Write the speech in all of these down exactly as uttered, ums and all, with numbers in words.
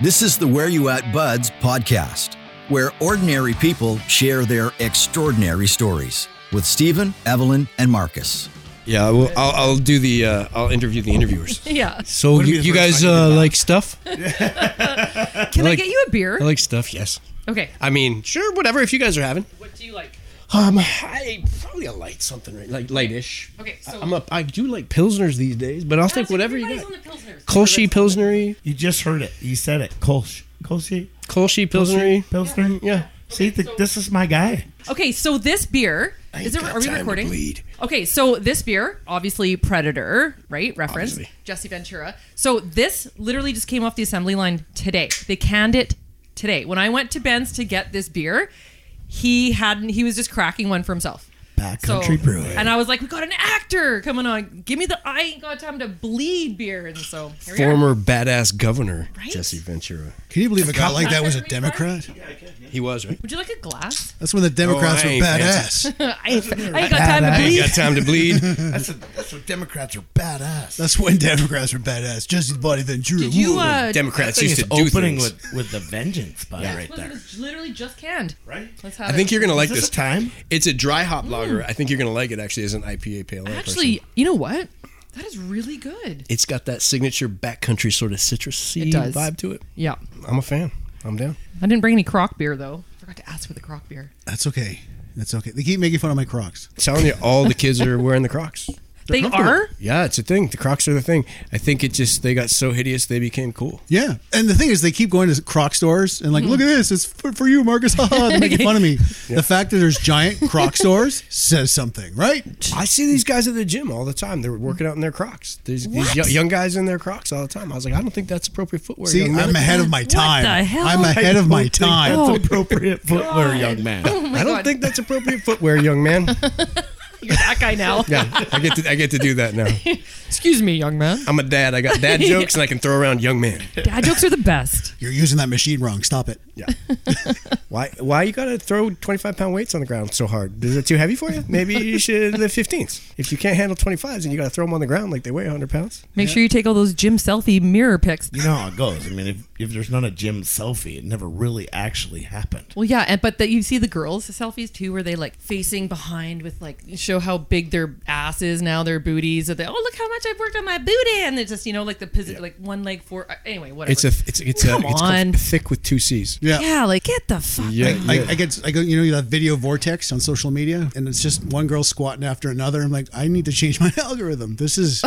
This is the Where You At Buds podcast, where ordinary people share their extraordinary stories with Stephen, Evelyn, and Marcus. Yeah, I'll, I'll, I'll do the, uh, I'll interview the interviewers. Yeah. So you, you guys uh, like stuff? Can I, I like, get you a beer? I like stuff, yes. Okay. I mean, sure, whatever, if you guys are having. What do you like? Um, I probably a light something, right? Like lightish. Okay, so I, I'm a, I do like pilsners these days, but I'll take whatever you got. On the pilsners. Kolsch pilsnery. You just heard it. You said it. Kolsch. Kolsch. Kolsch pilsnery. Pilsner. Yeah. yeah. Okay, See, the, so, this is my guy. Okay, so this beer is it? Are we recording? Okay, so this beer, obviously Predator, right? Reference. Obviously. Jesse Ventura. So this literally just came off the assembly line today. They canned it today. When I went to Ben's to get this beer, He hadn't. He was just cracking one for himself. Backcountry Brewing. So, and I was like, we got an actor coming on. Give me the I ain't got time to bleed beer. And so here we Former are. badass governor, right? Jesse Ventura. Can you believe a cop like that was a Democrat? Yeah, I can, yeah. He was, right? Would you like a glass? That's when the Democrats oh, were badass. I, ain't, I ain't got time to bleed. I ain't got time to bleed. that's, a, that's when Democrats are badass. That's when Democrats are badass. Jesse Body Ventura. Did you, uh, Democrats used to do opening things. With, with the vengeance by yeah, right there. It was literally just canned. Right? Let's have I it. think you're going to like this. this. time? It's a dry hop mm. lager. I think you're going to like it, actually, as an I P A pale ale. Actually, person. You know what? That is really good. It's got that signature backcountry sort of citrusy vibe to it. Yeah. I'm a fan. I'm down. I didn't bring any Croc beer, though. I forgot to ask for the Croc beer. That's okay. That's okay. They keep making fun of my Crocs. I'm telling you, all the kids are wearing the Crocs. They're they are? Yeah, it's a thing. The Crocs are the thing. I think it just, they got so hideous, they became cool. Yeah. And the thing is, they keep going to Croc stores and like, mm. look at this. It's for, for you, Marcus. They're making fun of me. Yeah. The fact that there's giant Croc stores says something, right? I see these guys at the gym all the time. They're working out in their Crocs. These, these young guys in their Crocs all the time. I was like, I don't think that's appropriate footwear. See, young I'm ahead of my time. What the hell? I'm ahead of my time. That's oh, appropriate footwear, God. young man. Oh I don't God. think that's appropriate footwear, young man. You're that guy now. Yeah, I get to I get to do that now. Excuse me, young man. I'm a dad. I got dad jokes, and I can throw around young man. Dad jokes are the best. You're using that machine wrong. Stop it. Yeah. why Why you got to throw twenty-five pound weights on the ground so hard? Is it too heavy for you? Maybe you should lift fifteens. If you can't handle twenty-fives, then you got to throw them on the ground like they weigh one hundred pounds. Make yeah. sure you take all those gym selfie mirror pics. You know how it goes. I mean, if, if there's not a gym selfie, it never really actually happened. Well, yeah, and but that you see the girls' selfies, too, where they, like, facing behind with, like... show how big their ass is now, their booties. Or they, oh, look how much I've worked on my booty, and it's just you know like the posi- yeah. like one leg four. Anyway, whatever. It's a it's it's Come a, it's on. thick with two C's. Yeah, yeah. Like get the fuck. Yeah, yeah. I, I get I go you know that video vortex on social media, and it's just one girl squatting after another. I'm like, I need to change my algorithm. This is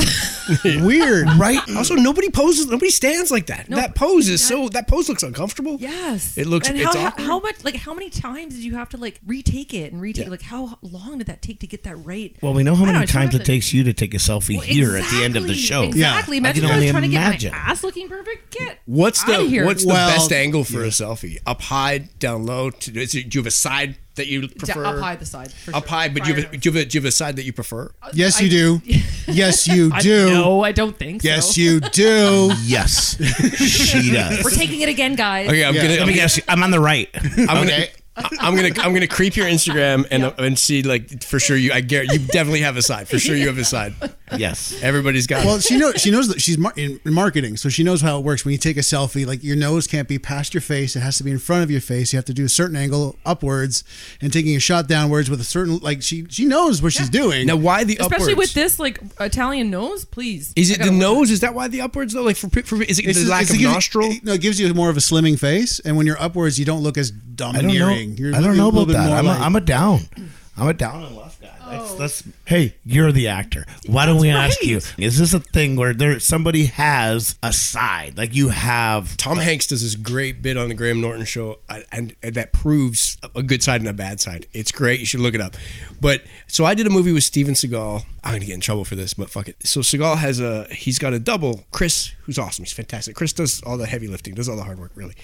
weird, right? Also, nobody poses, nobody stands like that. Nope. That pose is that, so that pose looks uncomfortable. Yes, it looks. And it's how, how much like how many times did you have to like retake it and retake? Yeah. Like how long did that take to get that? Right. Well, we know how many know, times it takes you to take a selfie well, here exactly, at the end of the show. Exactly. Yeah. Imagine I can only I was trying imagine. to get my ass looking perfect. Get what's the out of here. what's well, the best angle for yeah. a selfie? Up high, down low. To, is it, do you have a side that you prefer? Up high, the side. For Up sure. high, but do you, have, do, you have a, do you have a side that you prefer? Yes, I, you do. yes, you do. I, no, I don't think so. Yes, you do. yes, she does. We're taking it again, guys. Okay, I'm yeah. gonna. Let me guess. I'm on the right. I'm okay. gonna. I'm gonna I'm gonna creep your Instagram and yeah. and see like for sure you I guarantee you definitely have a side for sure you have a side yes everybody's got well it. she knows she knows that she's mar- in marketing so she knows how it works when you take a selfie like your nose can't be past your face, it has to be in front of your face, you have to do a certain angle upwards and taking a shot downwards with a certain like she she knows what yeah. she's doing now why the upwards especially with this like Italian nose please is it the nose that. Is that why the upwards though like for, for is it it's the lack of nostril it, no it gives you more of a slimming face and when you're upwards you don't look as domineering. You're I don't know about that. I'm, like, a, I'm a down. I'm a down and left guy. That's, that's, hey, you're the actor. Why don't that's we ask right. you? Is this a thing where there somebody has a side? Like you have... Tom uh, Hanks does this great bit on the Graham Norton show and, and that proves a good side and a bad side. It's great. You should look it up. But so I did a movie with Steven Seagal. I'm going to get in trouble for this, but fuck it. So Seagal has a... He's got a double. Chris, who's awesome. He's fantastic. Chris does all the heavy lifting. Does all the hard work, really.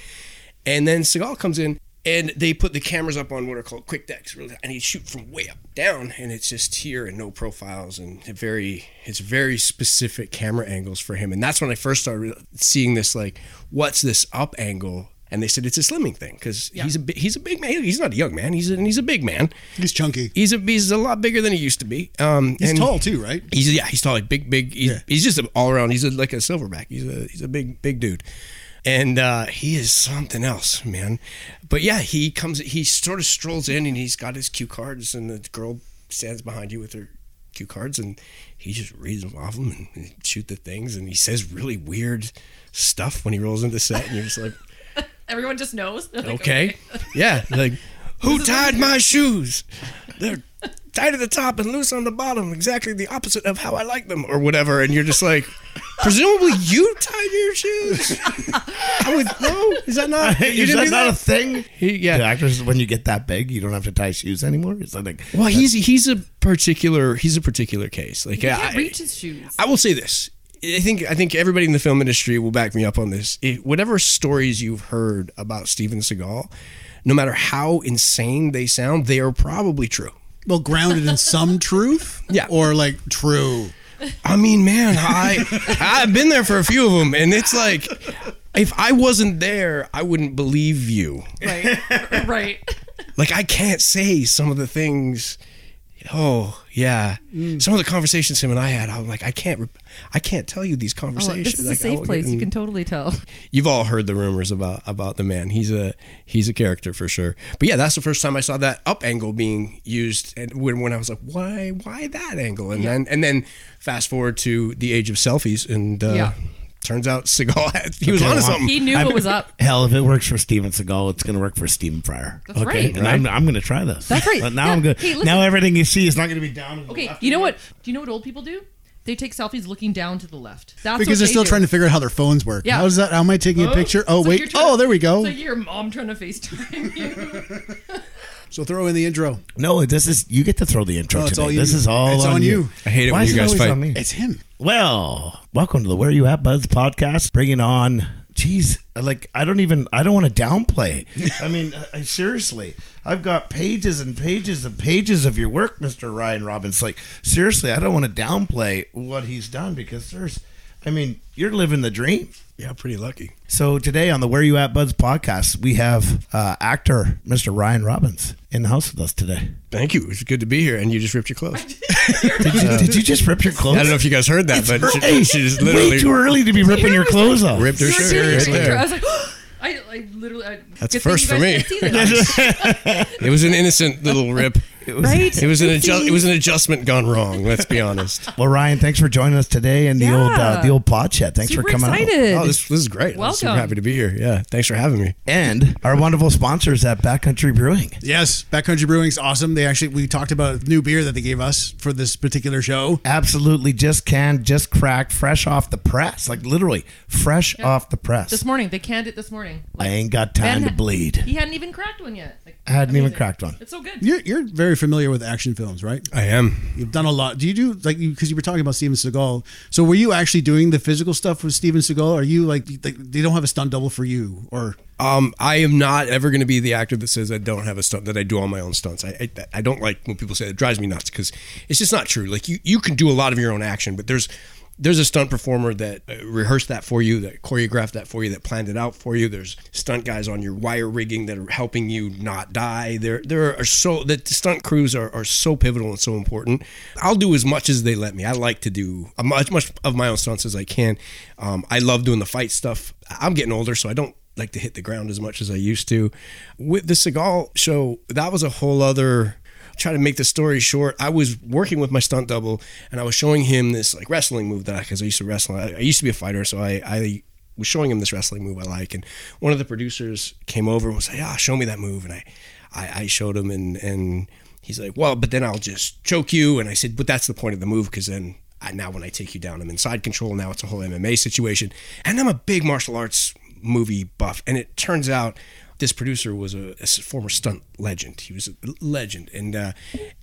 And then Seagal comes in. And they put the cameras up on what are called quick decks, really, and he'd shoot from way up down, and it's just here and no profiles, and very it's very specific camera angles for him. And that's when I first started seeing this, like, what's this up angle? And they said it's a slimming thing because yeah. he's a he's a big man. He's not a young man. He's a, he's a big man. He's chunky. He's a he's a lot bigger than he used to be. Um, he's and tall too, right? He's yeah, he's tall, like big, big. He's, yeah. he's just all around. He's a, like a silverback. He's a he's a big, big dude. And uh, he is something else, man. But yeah, he comes, he sort of strolls in, and he's got his cue cards, and the girl stands behind you with her cue cards, and he just reads them off them and shoot the things, and he says really weird stuff when he rolls into set, and you're just like... Everyone just knows. Like, okay. okay. Yeah. Like, who tied my shoes? They're tied at the top and loose on the bottom, exactly the opposite of how I like them, or whatever. And you're just like, presumably you tied your shoes? I would, no? Is that not, you is that not that? a thing? He, yeah. The actors, when you get that big, you don't have to tie shoes anymore? Is that like, well, he's he's a particular he's a particular case. Like, he can't I, reach his shoes. I will say this. I think I think everybody in the film industry will back me up on this. It, whatever stories you've heard about Steven Seagal, no matter how insane they sound, they are probably true. Well, grounded in some truth? Yeah. Or like true. I mean, man, I, I've been there for a few of them, and it's like, if I wasn't there, I wouldn't believe you. Right. Right. Like, I can't say some of the things... Oh yeah, mm. Some of the conversations him and I had, I'm like, I can't, I can't tell you these conversations. Oh, this is like, a safe place. You can totally tell. You've all heard the rumors about about the man. He's a he's a character for sure. But yeah, that's the first time I saw that up angle being used, and when when I was like, why why that angle? And yeah. then and then fast forward to the age of selfies, and uh, yeah. turns out Seagal had, he was okay, onto something. He knew I, what was up. Hell, if it works for Steven Seagal, it's going to work for Stephen Pryor. That's okay, right. And right? I'm, I'm going to try this. That's right. But now yeah. I'm good. Hey, now everything you see is not going to be down. To okay, the you know what? Do you know what old people do? They take selfies looking down to the left. That's because what they're they still do. trying to figure out how their phones work. Yeah. How is that? How am I taking oh, a picture? Oh so wait. Oh, there we go. So your mom trying to FaceTime you. So throw in the intro. No, this is you get to throw the intro no, to me. This is all it's on, on you. you. I hate it Why when you guys fight. On me? It's him. Well, welcome to the Where You At Buds podcast. Bringing on, geez, like I don't even, I don't want to downplay. I mean, I, seriously, I've got pages and pages and pages of your work, Mister Ryan Robbins. Like seriously, I don't want to downplay what he's done because there's, I mean, you're living the dream. Yeah, pretty lucky. So today on the Where You At Buds podcast, we have uh, actor Mister Ryan Robbins in the house with us today. Thank you. It's good to be here. And you just ripped your clothes. did, you, uh, did you just rip your clothes? I don't know if you guys heard that, it's but she, she just literally way too early to be ripping your clothes off. Ripped her shirt. I was like, I, I literally. I, That's a first for me. It was an innocent little rip. It was, right? It was an adjust, it was an adjustment gone wrong. Let's be honest. Well, Ryan, thanks for joining us today and the yeah. old uh, the old pod chat. Thanks Super for coming excited. out. Oh, this, this is great. Welcome. I'm super happy to be here. Yeah, thanks for having me. And our wonderful sponsors at Backcountry Brewing. Yes, Backcountry Brewing's awesome. They actually we talked about new beer that they gave us for this particular show. Absolutely, just canned, just cracked, fresh off the press. Like literally, fresh yeah. off the press. This morning they canned it. This morning. Like, I ain't got time ben, to bleed. He hadn't even cracked one yet. Like, I hadn't amazing. even cracked one. It's so good. You're, you're very familiar with action films, right? I am. You've done a lot. Do you do like because you, you were talking about Steven Seagal? So were you actually doing the physical stuff with Steven Seagal? Are you like they, they don't have a stunt double for you? Or um, I am not ever going to be the actor that says I don't have a stunt that I do all my own stunts. I I, I don't like when people say that. It drives me nuts because it's just not true. Like you, you can do a lot of your own action, but there's there's a stunt performer that rehearsed that for you, that choreographed that for you, that planned it out for you. There's stunt guys on your wire rigging that are helping you not die. There there are so, the stunt crews are, are so pivotal and so important. I'll do as much as they let me. I like to do as much of my own stunts as I can. Um, I love doing the fight stuff. I'm getting older, so I don't like to hit the ground as much as I used to. With the Seagal show, that was a whole other... Try to make the story short. I was working with my stunt double, and I was showing him this like wrestling move that I, because I used to wrestle. I, I used to be a fighter, so I, I was showing him this wrestling move I like. And one of the producers came over and was like, "Ah, oh, show me that move." And I, I, I showed him, and and he's like, "Well, but then I'll just choke you." And I said, "But that's the point of the move, because then." I, now when I take you down, I'm inside control. Now it's a whole M M A situation, and I'm a big martial arts movie buff. And it turns out this producer was a, a former stunt legend. He was a legend, and uh,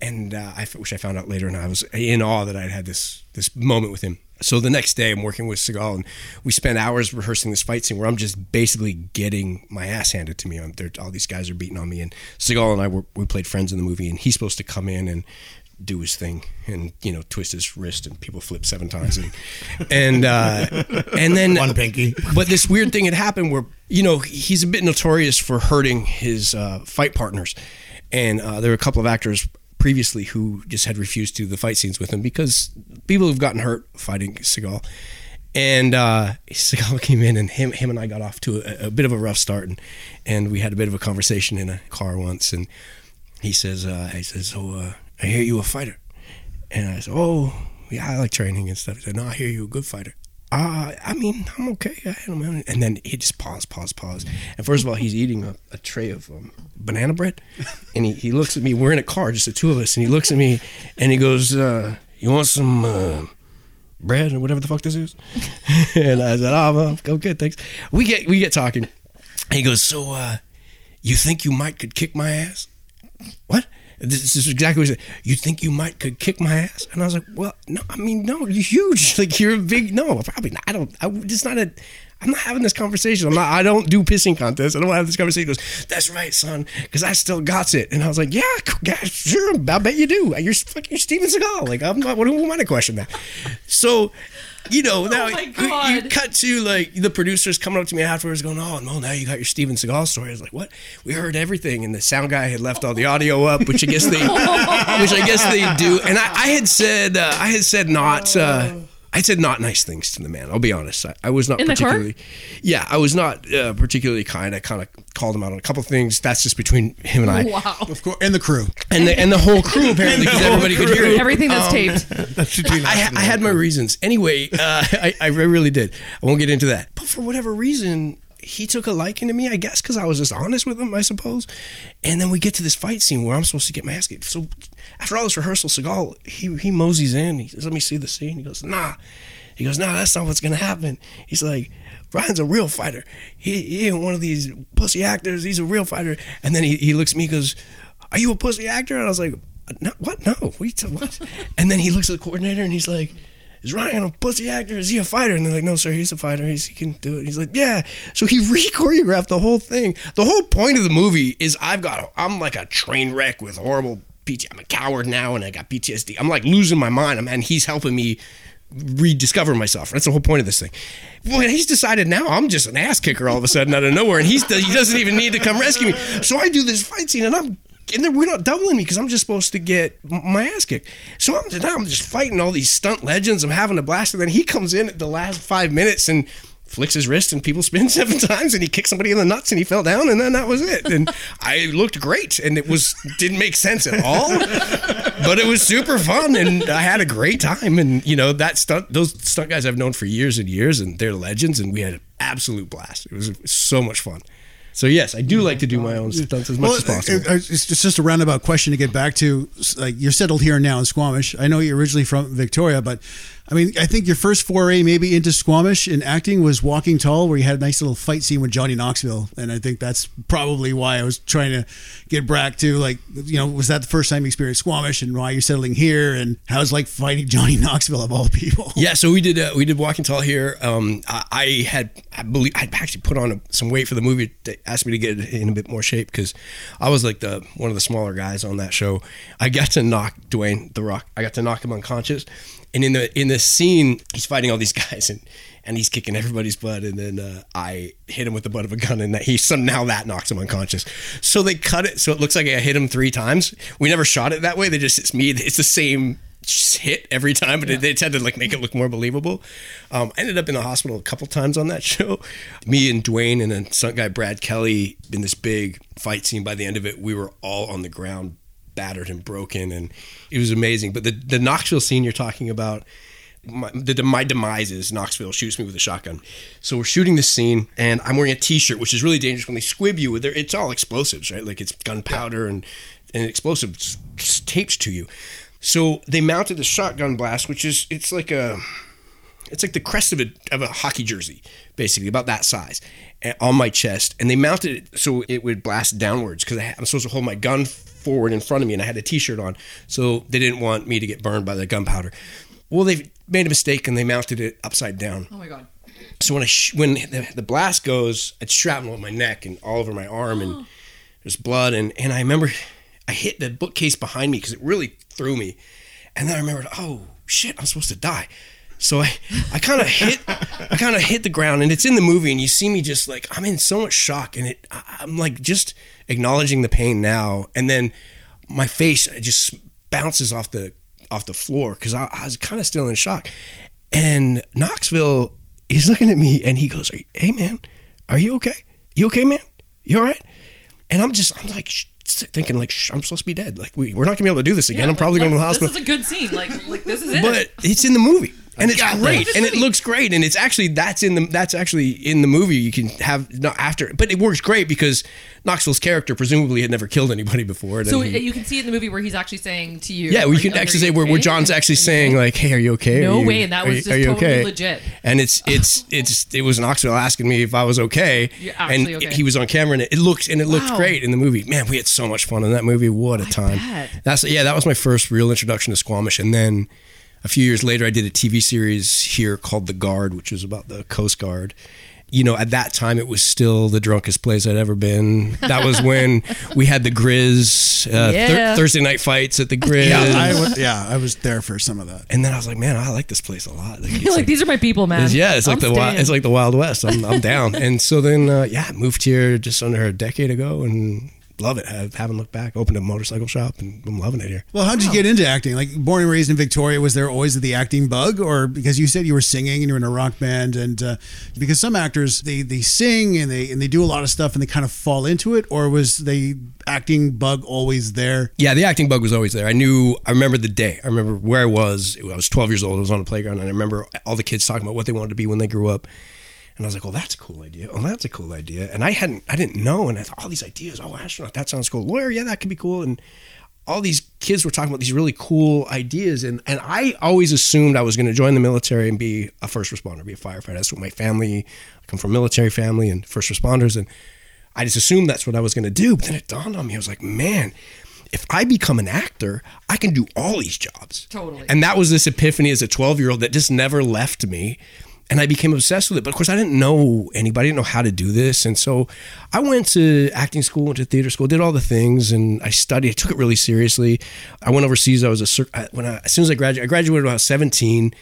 and uh, I which I found out later, and I was in awe that I'd had this this moment with him. So the next day, I'm working with Seagal, and we spent hours rehearsing this fight scene where I'm just basically getting my ass handed to me. I'm, all these guys are beating on me, and Seagal and I were, we played friends in the movie, and he's supposed to come in and do his thing and, you know, twist his wrist and people flip seven times and and uh, and then one pinky. But this weird thing had happened where, you know, he's a bit notorious for hurting his uh, fight partners, and uh, there were a couple of actors previously who just had refused to do the fight scenes with him because people have gotten hurt fighting Seagal. And uh, Seagal came in, and him, him and I got off to a, a bit of a rough start, and, and we had a bit of a conversation in a car once. And he says, uh, "I says, so uh, I hear you a fighter." And I said, "Oh, yeah, I like training and stuff." He said, "No, I hear you a good fighter." Uh, I mean, I'm okay. I don't know. And then he just paused, paused, paused. And first of all, he's eating a, a tray of um, banana bread. And he, he looks at me. We're in a car, just the two of us. And he looks at me and he goes, uh, "You want some uh, bread or whatever the fuck this is?" And I said, "Oh, well, I'm good, thanks." We get we get talking. And he goes, "So uh, you think you might could kick my ass?" What? This is exactly what he said. "You think you might could kick my ass?" And I was like, "Well, no, I mean, no, you're huge. Like, you're a big, no, probably not. I don't, I, it's not a, I'm not having this conversation. I'm not, I don't do pissing contests. I don't want to have this conversation." He goes, "That's right, son, because I still got it." And I was like, "Yeah, gosh, sure, I bet you do. You're fucking Steven Seagal. Like, I'm not, who am I to question that?" So, you know, now oh you, you cut to like the producers coming up to me afterwards going, "Oh, no, now you got your Steven Seagal story." I was like, "What?" We heard everything, and the sound guy had left all the audio up, which I guess they, which I guess they do. And I, I had said, uh, I had said not, uh, I said not nice things to the man. I'll be honest. I, I was not in particularly, yeah, I was not uh, particularly kind. I kind of called him out on a couple of things. That's just between him and I. Wow. Of course, and the crew, and the and the whole crew apparently, because everybody crew. could hear everything that's um, taped. That should be nice. I, I had my reasons. Anyway, uh, I I really did. I won't get into that. But for whatever reason, he took a liking to me, I guess, because I was just honest with him, I suppose. And then we get to this fight scene where I'm supposed to get my ass kicked. So after all this rehearsal, Seagal, he, he moseys in. He says, "Let me see the scene." He goes, nah. He goes, "Nah, that's not what's going to happen." He's like, "Brian's a real fighter. He, he ain't one of these pussy actors. He's a real fighter." And then he, he looks at me, he goes, "Are you a pussy actor?" And I was like, "No, what? No. What, t- what?" And then he looks at the coordinator and he's like, "Is Ryan a pussy actor? Is he a fighter?" And they're like, "No, sir, he's a fighter. He's, he can do it." He's like, "Yeah." So he re-choreographed the whole thing. The whole point of the movie is I've got, I'm like a train wreck with horrible P T S D. I'm a coward now, and I got P T S D. I'm like losing my mind, and he's helping me rediscover myself. That's the whole point of this thing. Well, he's decided now I'm just an ass kicker all of a sudden out of nowhere, and he's, he doesn't even need to come rescue me. So I do this fight scene, and I'm And then we're not doubling me because I'm just supposed to get my ass kicked. So I'm, now I'm just fighting all these stunt legends. I'm having a blast. And then he comes in at the last five minutes and flicks his wrist and people spin seven times. And he kicked somebody in the nuts and he fell down. And then that was it. And I looked great. And it was didn't make sense at all. But it was super fun. And I had a great time. And, you know, that stunt, those stunt guys I've known for years and years. And they're legends. And we had an absolute blast. It was so much fun. So, yes, I do like to do my own stunts as much well, as possible. It's just a roundabout question to get back to. Like, you're settled here and now in Squamish. I know you're originally from Victoria, but I mean, I think your first foray maybe into Squamish in acting was Walking Tall, where you had a nice little fight scene with Johnny Knoxville. And I think that's probably why I was trying to get back to, like, you know, was that the first time you experienced Squamish and why you're settling here? And how's like fighting Johnny Knoxville of all people? Yeah, so we did uh, we did Walking Tall here. Um, I, I had, I believe, I actually put on a, some weight for the movie. They asked me to get in a bit more shape because I was like the one of the smaller guys on that show. I got to knock Dwayne The Rock. I got to knock him unconscious. And in the in the scene, he's fighting all these guys and, and he's kicking everybody's butt. And then uh, I hit him with the butt of a gun, and that he somehow that knocks him unconscious. So they cut it so it looks like I hit him three times. We never shot it that way. They just it's me. It's the same hit every time, but yeah. they, they tend to like make it look more believable. Um, I ended up in the hospital a couple times on that show. Me and Dwayne and then stunt guy Brad Kelly in this big fight scene. By the end of it, we were all on the ground, battered and broken, and it was amazing. But the, the Knoxville scene you're talking about, my, the, my demise is Knoxville shoots me with a shotgun. So we're shooting this scene, and I'm wearing a t-shirt, which is really dangerous when they squib you with their, it's all explosives, right? Like it's gunpowder and, and explosives taped to you. So they mounted the shotgun blast, which is, it's like a, it's like the crest of a, of a hockey jersey, basically, about that size, on my chest. And they mounted it so it would blast downwards, because I'm supposed to hold my gun forward in front of me, and I had a t-shirt on, so they didn't want me to get burned by the gunpowder. Well, they made a mistake and they mounted it upside down. Oh my god. So when I sh- when the, the blast goes, it's shrapnel at my neck and all over my arm, and oh. there's blood, and and I remember I hit the bookcase behind me because it really threw me, and then I remembered, oh shit, I'm supposed to die. So I, I kind of hit, I kind of hit the ground, and it's in the movie, and you see me just like, I'm in so much shock, and it, I'm like just acknowledging the pain now, and then my face just bounces off the off the floor because I, I was kind of still in shock. And Knoxville he's looking at me and he goes, hey man, are you okay? You okay, man? You all right? And I'm just, I'm like, shh. Thinking like I'm supposed to be dead, like we, we're not gonna be able to do this again. Yeah, I'm probably like, going to the hospital. This is a good scene, like like this is it. But it's in the movie, and it's God, great, and it looks great, and it's actually that's in the that's actually in the movie. You can have not after, but it works great because Knoxville's character presumably had never killed anybody before. So he, you can see in the movie where he's actually saying to you, yeah, we can actually say where, where John's actually saying like, hey, are you okay? No you, way, and that was you, just totally okay? legit. And it's it's it's it was Knoxville asking me if I was okay, and okay. It, he was on camera, and it, it looked and it looked wow. great in the movie. Man, we had so much fun in that movie. What a I time! Bet. That's yeah, that was my first real introduction to Squamish, and then. A few years later, I did a T V series here called The Guard, which was about the Coast Guard. You know, at that time, it was still the drunkest place I'd ever been. That was when we had the Grizz, uh, yeah. thir- Thursday night fights at the Grizz. Yeah I, w- yeah, I was there for some of that. And then I was like, man, I like this place a lot. Like, You're like, like, these are my people, man. It's, yeah, it's like, the wi- it's like the Wild West. I'm, I'm down. And so then, uh, yeah, moved here just under a decade ago and... Love it. I haven't looked back. Opened a motorcycle shop and I'm loving it here. Well, how'd you wow. get into acting? Like born and raised in Victoria, was there always the acting bug? Or because you said you were singing and you were in a rock band and uh, because some actors, they, they sing and they and they do a lot of stuff and they kind of fall into it, or was the acting bug always there? Yeah, the acting bug was always there. I knew, I remember the day. I remember where I was. I was twelve years old. I was on a playground and I remember all the kids talking about what they wanted to be when they grew up. And I was like, well, that's a cool idea. Oh, that's a cool idea. And I hadn't, I didn't know. And I thought, all these ideas, oh, astronaut, that sounds cool. Lawyer, yeah, that could be cool. And all these kids were talking about these really cool ideas. And, and I always assumed I was going to join the military and be a first responder, be a firefighter. That's what my family, I come from a military family and first responders. And I just assumed that's what I was going to do. But then it dawned on me, I was like, man, if I become an actor, I can do all these jobs. Totally. And that was this epiphany as a twelve-year-old that just never left me. And I became obsessed with it. But of course, I didn't know anybody. I didn't know how to do this. And so I went to acting school, went to theater school, did all the things. And I studied. I took it really seriously. I went overseas. I was a when I, As soon as I graduated, I graduated when I was seventeen.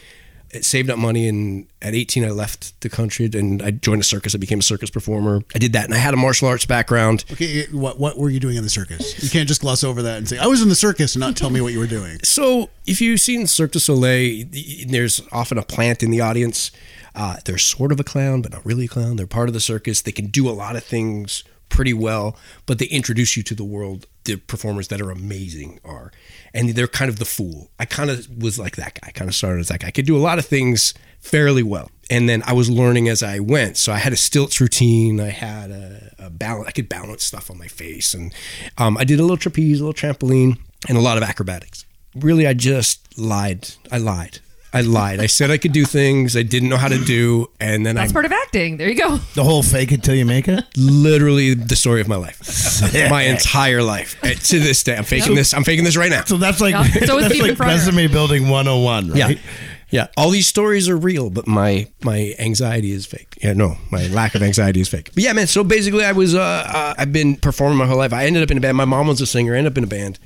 It saved up money. And at eighteen, I left the country. And I joined a circus. I became a circus performer. I did that. And I had a martial arts background. Okay, what, what were you doing in the circus? You can't just gloss over that and say, I was in the circus and not tell me what you were doing. So if you've seen Cirque du Soleil, there's often a plant in the audience. Uh, they're sort of a clown, but not really a clown. They're part of the circus. They can do a lot of things pretty well, but they introduce you to the world. The performers that are amazing are, and they're kind of the fool. I kind of was like that guy. I kind of started as that guy. I could do a lot of things fairly well. And then I was learning as I went. So I had a stilts routine. I had a, a balance. I could balance stuff on my face. And um, I did a little trapeze, a little trampoline, and a lot of acrobatics. Really, I just lied. I lied. I lied. I said I could do things I didn't know how to do, and then that's I, part of acting. There you go. The whole fake it till you make it. Literally the story of my life, my entire life and to this day. I'm faking so, this. I'm faking this right now. So that's like yeah. so that's like resume building one oh one, right? Yeah. Yeah, all these stories are real, but my my anxiety is fake. Yeah, no, my lack of anxiety is fake. But yeah, man. So basically, I was uh, uh, I've been performing my whole life. I ended up in a band. My mom was a singer. I ended up in a band.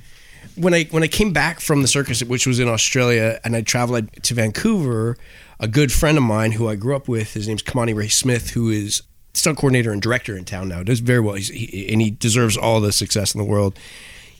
When I when I came back from the circus, which was in Australia, and I traveled to Vancouver, a good friend of mine who I grew up with, his name's Kamani Ray Smith, who is stunt coordinator and director in town now, does very well, He's, he, and he deserves all the success in the world.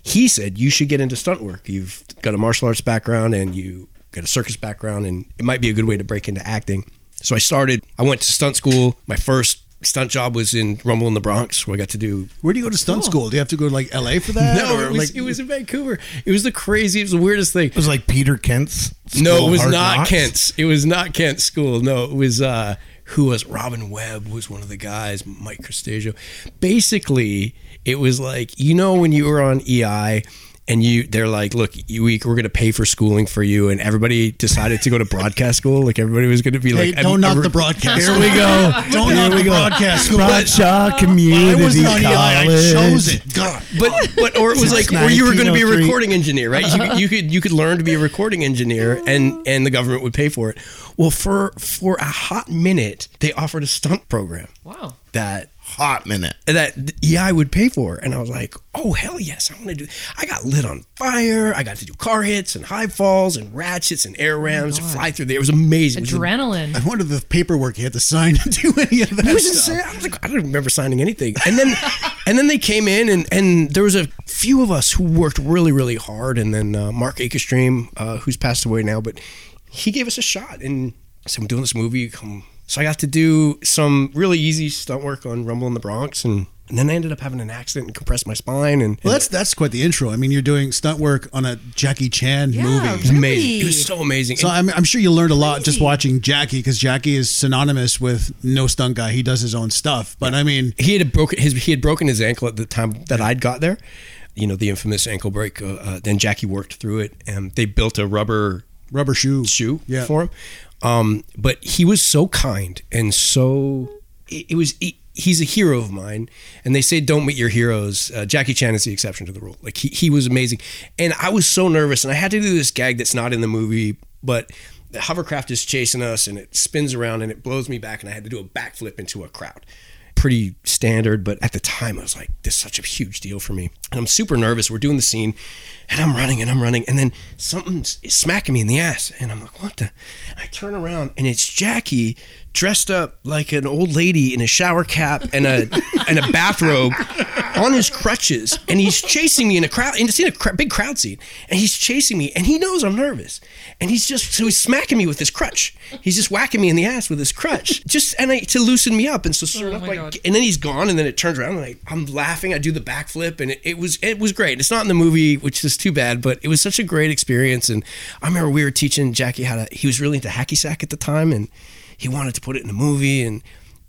He said, you should get into stunt work. You've got a martial arts background, and you got a circus background, and it might be a good way to break into acting. So I started, I went to stunt school, my first stunt job was in Rumble in the Bronx, where I got to do... Where do you go to stunt cool. school? Do you have to go to, like, L A for that? No, or it, was, like, it was in Vancouver. It was the craziest, it was the weirdest thing. It was like Peter Kent's school? No, it was Hard not Knocks? Kent's. It was not Kent's school. No, it was... Uh, who was Robin Webb, was one of the guys, Mike Cristagio. Basically, it was like, you know when you were on E I... And you, they're like, look, you, we're going to pay for schooling for you. And everybody decided to go to broadcast school. Like everybody was going to be hey, like, don't knock the broadcast school. Here we go. Don't knock the broadcast school. Bradshaw Community I was not College. I chose it. God. But, but, or it was like, or you were going to be a recording engineer, right? You, you could, you could learn to be a recording engineer and, and the government would pay for it. Well, for, for a hot minute, they offered a stunt program. Wow. That. Hot minute that yeah I would pay for, and I was like, oh hell yes, I want to do. I got lit on fire. I got to do car hits and high falls and ratchets and air rams oh and fly through there. It was amazing. Adrenaline. Was a, I wonder the paperwork you had to sign to do any of that. It was insane. I was like, I don't remember signing anything. And then and then they came in and and there was a few of us who worked really really hard. And then uh, Mark Acastream, uh, who's passed away now, but he gave us a shot and said, I'm doing this movie. Come So I got to do some really easy stunt work on Rumble in the Bronx, and, and then I ended up having an accident and compressed my spine. And, and well, that's that's quite the intro. I mean, you're doing stunt work on a Jackie Chan yeah, movie. Really? It was amazing. It was so amazing. So I'm, I'm sure you learned a lot just watching Jackie, because Jackie is synonymous with no stunt guy. He does his own stuff. But yeah. I mean, he had a broken his he had broken his ankle at the time that I'd got there. You know, the infamous ankle break. Uh, uh, then Jackie worked through it, and they built a rubber rubber shoe shoe yeah. for him. Um, but he was so kind and so it, it was, he, he's a hero of mine, and they say, don't meet your heroes. Uh, Jackie Chan is the exception to the rule. Like he, he was amazing. And I was so nervous, and I had to do this gag that's not in the movie, but the hovercraft is chasing us and it spins around and it blows me back. And I had to do a backflip into a crowd. Pretty standard. But at the time I was like, this is such a huge deal for me. And I'm super nervous. We're doing the scene and I'm running and I'm running. And then something's smacking me in the ass. And I'm like, what the? I turn around and it's Jackie dressed up like an old lady in a shower cap and a and a bathrobe on his crutches. And he's chasing me in a crowd. And it's in a cr- big crowd scene. And he's chasing me. And he knows I'm nervous. And he's just, so he's smacking me with his crutch. He's just whacking me in the ass with his crutch. Just, and I, to loosen me up. And so sort of oh like, God. And then he's gone. And then it turns around and I, I'm laughing. I do the backflip. And it, it was, it was great. It's not in the movie, which is too bad, but it was such a great experience. And I remember we were teaching Jackie how to, he was really into hacky sack at the time, and he wanted to put it in a movie, and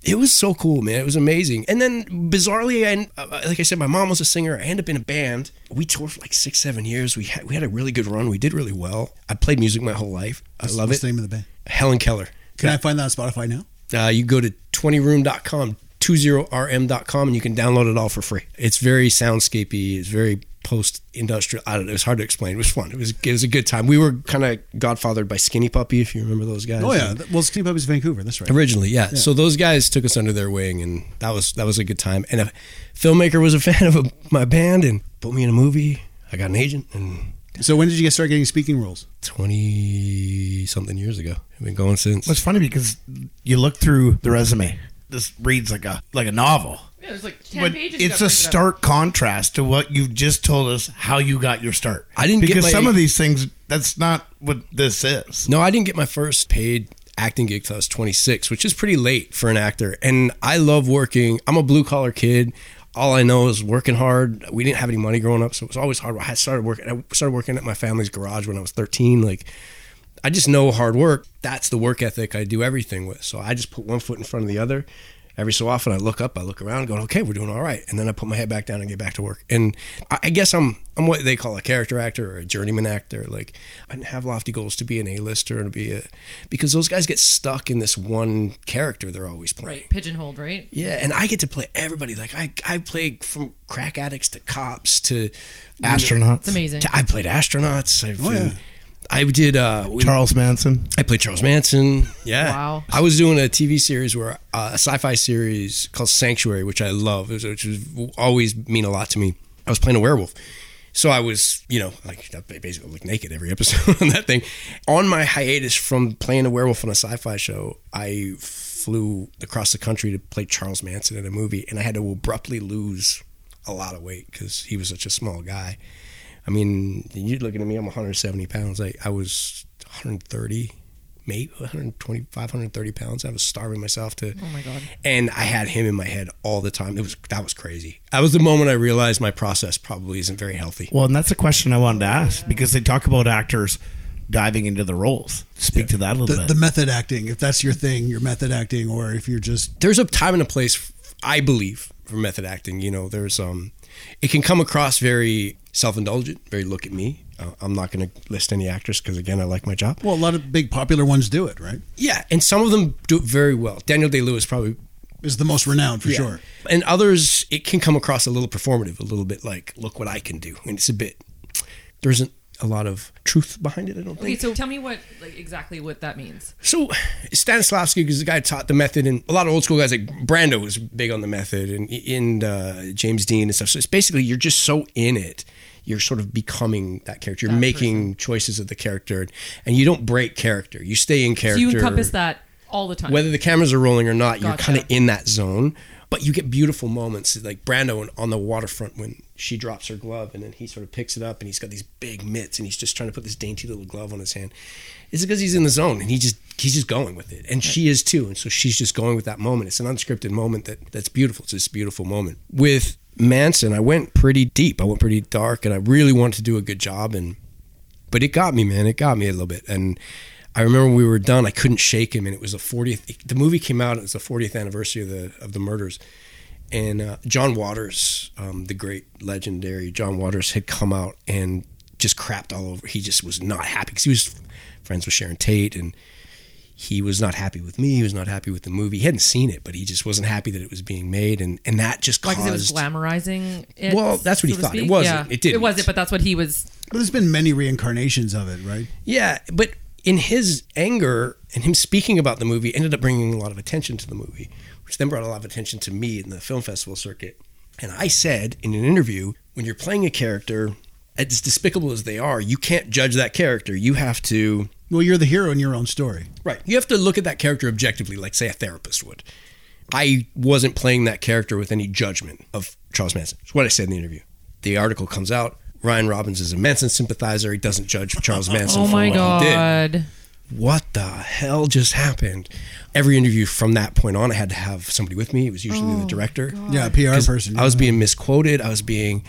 it was so cool, man. It was amazing. And then bizarrely, I, like I said, my mom was a singer. I ended up in a band. We toured for like six, seven years. We had, we had a really good run. We did really well. I played music my whole life. I love it. What's the name of the band? Helen Keller. Can yeah. I find that on Spotify now? Uh, you go to twenty room dot com, twenty r m dot com, and you can download it all for free. It's very soundscapey. It's very post-industrial. I don't know. It was hard to explain. It was fun. It was it was a good time. We were kind of godfathered by Skinny Puppy, if you remember those guys. Oh yeah. And well, Skinny Puppy's Vancouver. That's right. Originally, yeah. yeah. So those guys took us under their wing, and that was that was a good time. And a filmmaker was a fan of a, my band and put me in a movie. I got an agent. And so when did you get start getting speaking roles? Twenty something years ago. I've been going since. Well, it's funny because you look through the resume. This reads like a like a novel. Yeah, there's like ten but pages. It's a stark contrast to what you've just told us how you got your start. I didn't because get my, some of these things. That's not what this is. No, I didn't get my first paid acting gig till I was twenty-six, which is pretty late for an actor. And I love working. I'm a blue collar kid. All I know is working hard. We didn't have any money growing up, so it was always hard. I started working. I started working at my family's garage when I was thirteen. Like. I just know hard work. That's the work ethic I do everything with. So I just put one foot in front of the other. Every so often I look up, I look around, going, okay, we're doing all right. And then I put my head back down and get back to work. And I guess I'm I'm what they call a character actor or a journeyman actor. Like, I didn't have lofty goals to be an A-lister or to be a... Because those guys get stuck in this one character they're always playing. Right, pigeonholed, right? Yeah, and I get to play everybody. Like, I, I play from crack addicts to cops to... Astronauts. It's amazing. To, I played astronauts. I played, oh, yeah. I did uh, Charles Manson. I played Charles Manson. Yeah. Wow. I was doing a T V series where uh, a sci-fi series called Sanctuary, which I love, which was always mean a lot to me. I was playing a werewolf. So I was, you know, like basically looked naked every episode on that thing. On my hiatus from playing a werewolf on a sci-fi show, I flew across the country to play Charles Manson in a movie, and I had to abruptly lose a lot of weight because he was such a small guy. I mean, you're looking at me, I'm one hundred seventy pounds. I, I was one hundred thirty, maybe one hundred twenty-five, one hundred thirty pounds. I was starving myself to... Oh, my God. And I had him in my head all the time. It was That was crazy. That was the moment I realized my process probably isn't very healthy. Well, and that's a question I wanted to ask, because they talk about actors diving into the roles. Speak yeah. to that a little the, bit. The method acting, if that's your thing, your method acting, or if you're just... There's a time and a place, I believe, for method acting. You know, there's... um. It can come across very self-indulgent, very look at me. Uh, I'm not going to list any actors because, again, I like my job. Well, a lot of big popular ones do it, right? Yeah, and some of them do it very well. Daniel Day-Lewis probably... is the most renowned, for yeah. sure. And others, it can come across a little performative, a little bit like, look what I can do. And it's a bit... There isn't a lot of truth behind it, I don't okay, think. Okay, so tell me what like, exactly what that means. So Stanislavski is the guy who taught the method, and a lot of old school guys, like Brando was big on the method, and, and uh, James Dean and stuff. So it's basically, you're just so in it, you're sort of becoming that character. You're that making person. Choices of the character, and you don't break character. You stay in character. So you encompass that all the time. Whether the cameras are rolling or not, gotcha. You're kind of in that zone. But you get beautiful moments like Brando on the waterfront when she drops her glove and then he sort of picks it up and he's got these big mitts and he's just trying to put this dainty little glove on his hand. It's because he's in the zone and he just he's just going with it. And she is too. And so she's just going with that moment. It's an unscripted moment that that's beautiful. It's this beautiful moment. With Manson, I went pretty deep. I went pretty dark and I really wanted to do a good job. And, but it got me, man. It got me a little bit. And I remember when we were done, I couldn't shake him. And it was the fortieth, the movie came out, it was the fortieth anniversary of the, of the murders. And uh, John Waters, um, the great legendary John Waters, had come out and just crapped all over. He just was not happy because he was friends with Sharon Tate, and he was not happy with me. He was not happy with the movie. He hadn't seen it, but he just wasn't happy that it was being made, and, and that just caused... Like, it was glamorizing it? Well, that's what he thought. It wasn't. Yeah. It didn't. It wasn't, but that's what he was... But there's been many reincarnations of it, right? Yeah, but in his anger and him speaking about the movie ended up bringing a lot of attention to the movie, which then brought a lot of attention to me in the film festival circuit. And I said in an interview, when you're playing a character, as despicable as they are, you can't judge that character. You have to... Well, you're the hero in your own story. Right. You have to look at that character objectively, like, say, a therapist would. I wasn't playing that character with any judgment of Charles Manson. That's what I said in the interview. The article comes out. Ryan Robbins is a Manson sympathizer. He doesn't judge Charles Manson oh for my what God. he did. What the hell just happened? Every interview from that point on, I had to have somebody with me. It was usually oh the director. God. Yeah, a P R person. I was being misquoted. I was being...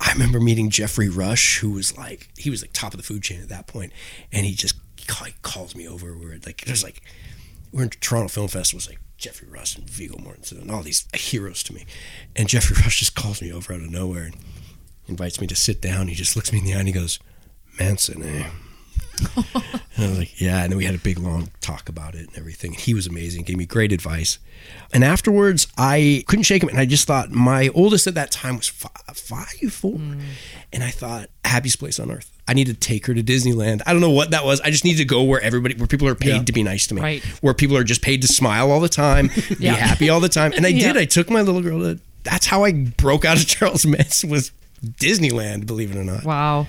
I remember meeting Geoffrey Rush, who was like, he was like top of the food chain at that point, and he just he calls me over. We're like, there's like, we're in Toronto Film Festival. It's like Geoffrey Rush and Viggo Mortensen and all these heroes to me, and Geoffrey Rush just calls me over out of nowhere and invites me to sit down. He just looks me in the eye and he goes, "Manson, eh?" And I was like, yeah. And then we had a big long talk about it and everything. And he was amazing, gave me great advice. And afterwards, I couldn't shake him. And I just thought, my oldest at that time was five, five four. Mm. And I thought, happiest place on earth. I need to take her to Disneyland. I don't know what that was. I just need to go where everybody, where people are paid yeah. to be nice to me, right. Where people are just paid to smile all the time, yeah. be happy all the time. And I yeah. did. I took my little girl to. That's how I broke out of Charles Manson, was Disneyland, believe it or not. Wow.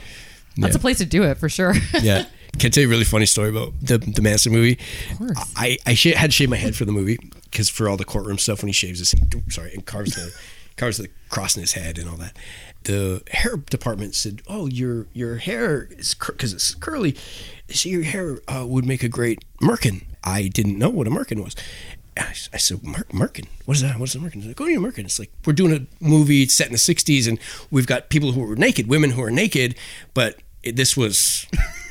Yeah. That's a place to do it for sure. Yeah. Can I tell you a really funny story about the, the Manson movie? Of course. I, I sh- had to shave my head for the movie because for all the courtroom stuff when he shaves his sorry and carves the carves the cross in his head and all that. The hair department said, "Oh, your your hair is because cur- it's curly. So your hair uh, would make a great merkin." I didn't know what a merkin was. I, I said, Mer- merkin? What is that? What is a merkin? Like, go to your merkin. It's like, we're doing a movie set in the sixties and we've got people who are naked, women who are naked, but it, this was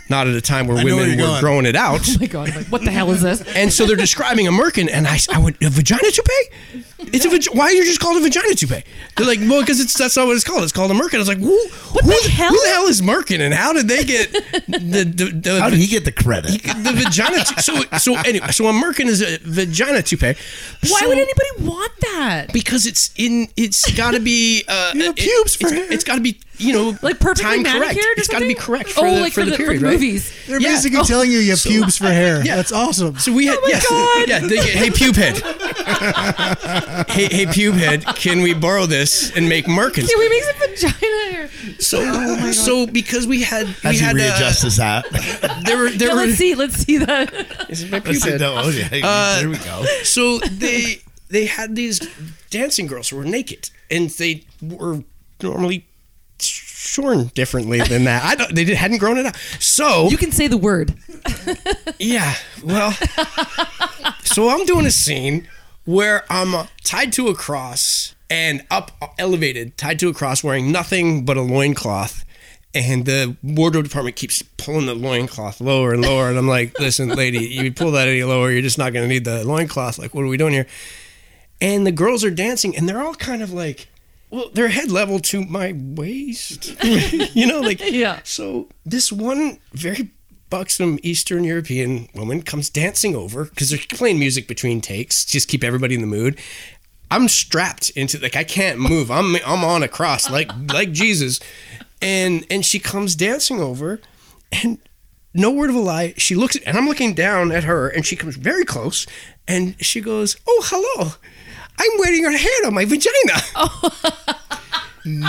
not at a time where women were going. growing it out. Oh my God, like, what the hell is this? And so they're describing a merkin and I, I went, a vagina toupee? It's a vag- Why are you just called a vagina toupee? They're like, well, because it's that's not what it's called. It's called a merkin. I was like, who, what who, the, hell? who the hell is merkin and how did they get the, the, the how did he get the credit? The vagina t- so so anyway, so a merkin is a vagina toupee. Why so, would anybody want that? Because it's in it's got to be uh, you have pubes it, for it's, it's got to be you know like perfectly manicured. It's got to be correct for oh, the like for, for the, the period, for right? Movies. They're yeah. basically oh. telling you you have so, pubes for hair. Yeah. That's awesome. So we had oh yes, God. yeah they, hey pube head. Hey, hey, pube head, can we borrow this and make merkins? Can we make some vagina hair? So, oh so because we had... As we had you readjust uh, this out. There were, there no, were, let's see, let's see that. Is it my pube head? No, okay. uh, there we go. So they they had these dancing girls who were naked, and they were normally shorn differently than that. I don't, they did, hadn't grown it out. So... You can say the word. Yeah, well... So I'm doing a scene... where I'm uh, tied to a cross and up uh, elevated, tied to a cross, wearing nothing but a loincloth. And the wardrobe department keeps pulling the loincloth lower and lower. And I'm like, listen, lady, you pull that any lower, you're just not going to need the loincloth. Like, what are we doing here? And the girls are dancing and they're all kind of like, well, they're head level to my waist. You know, like, yeah. So this one very buxom Eastern European woman comes dancing over because they're playing music between takes, just keep everybody in the mood. I'm strapped into, like, I can't move. I'm I'm on a cross like like Jesus, and and she comes dancing over, and no word of a lie, she looks and I'm looking down at her, and she comes very close, and she goes, "Oh, hello! I'm wearing your hair on my vagina." Oh. No.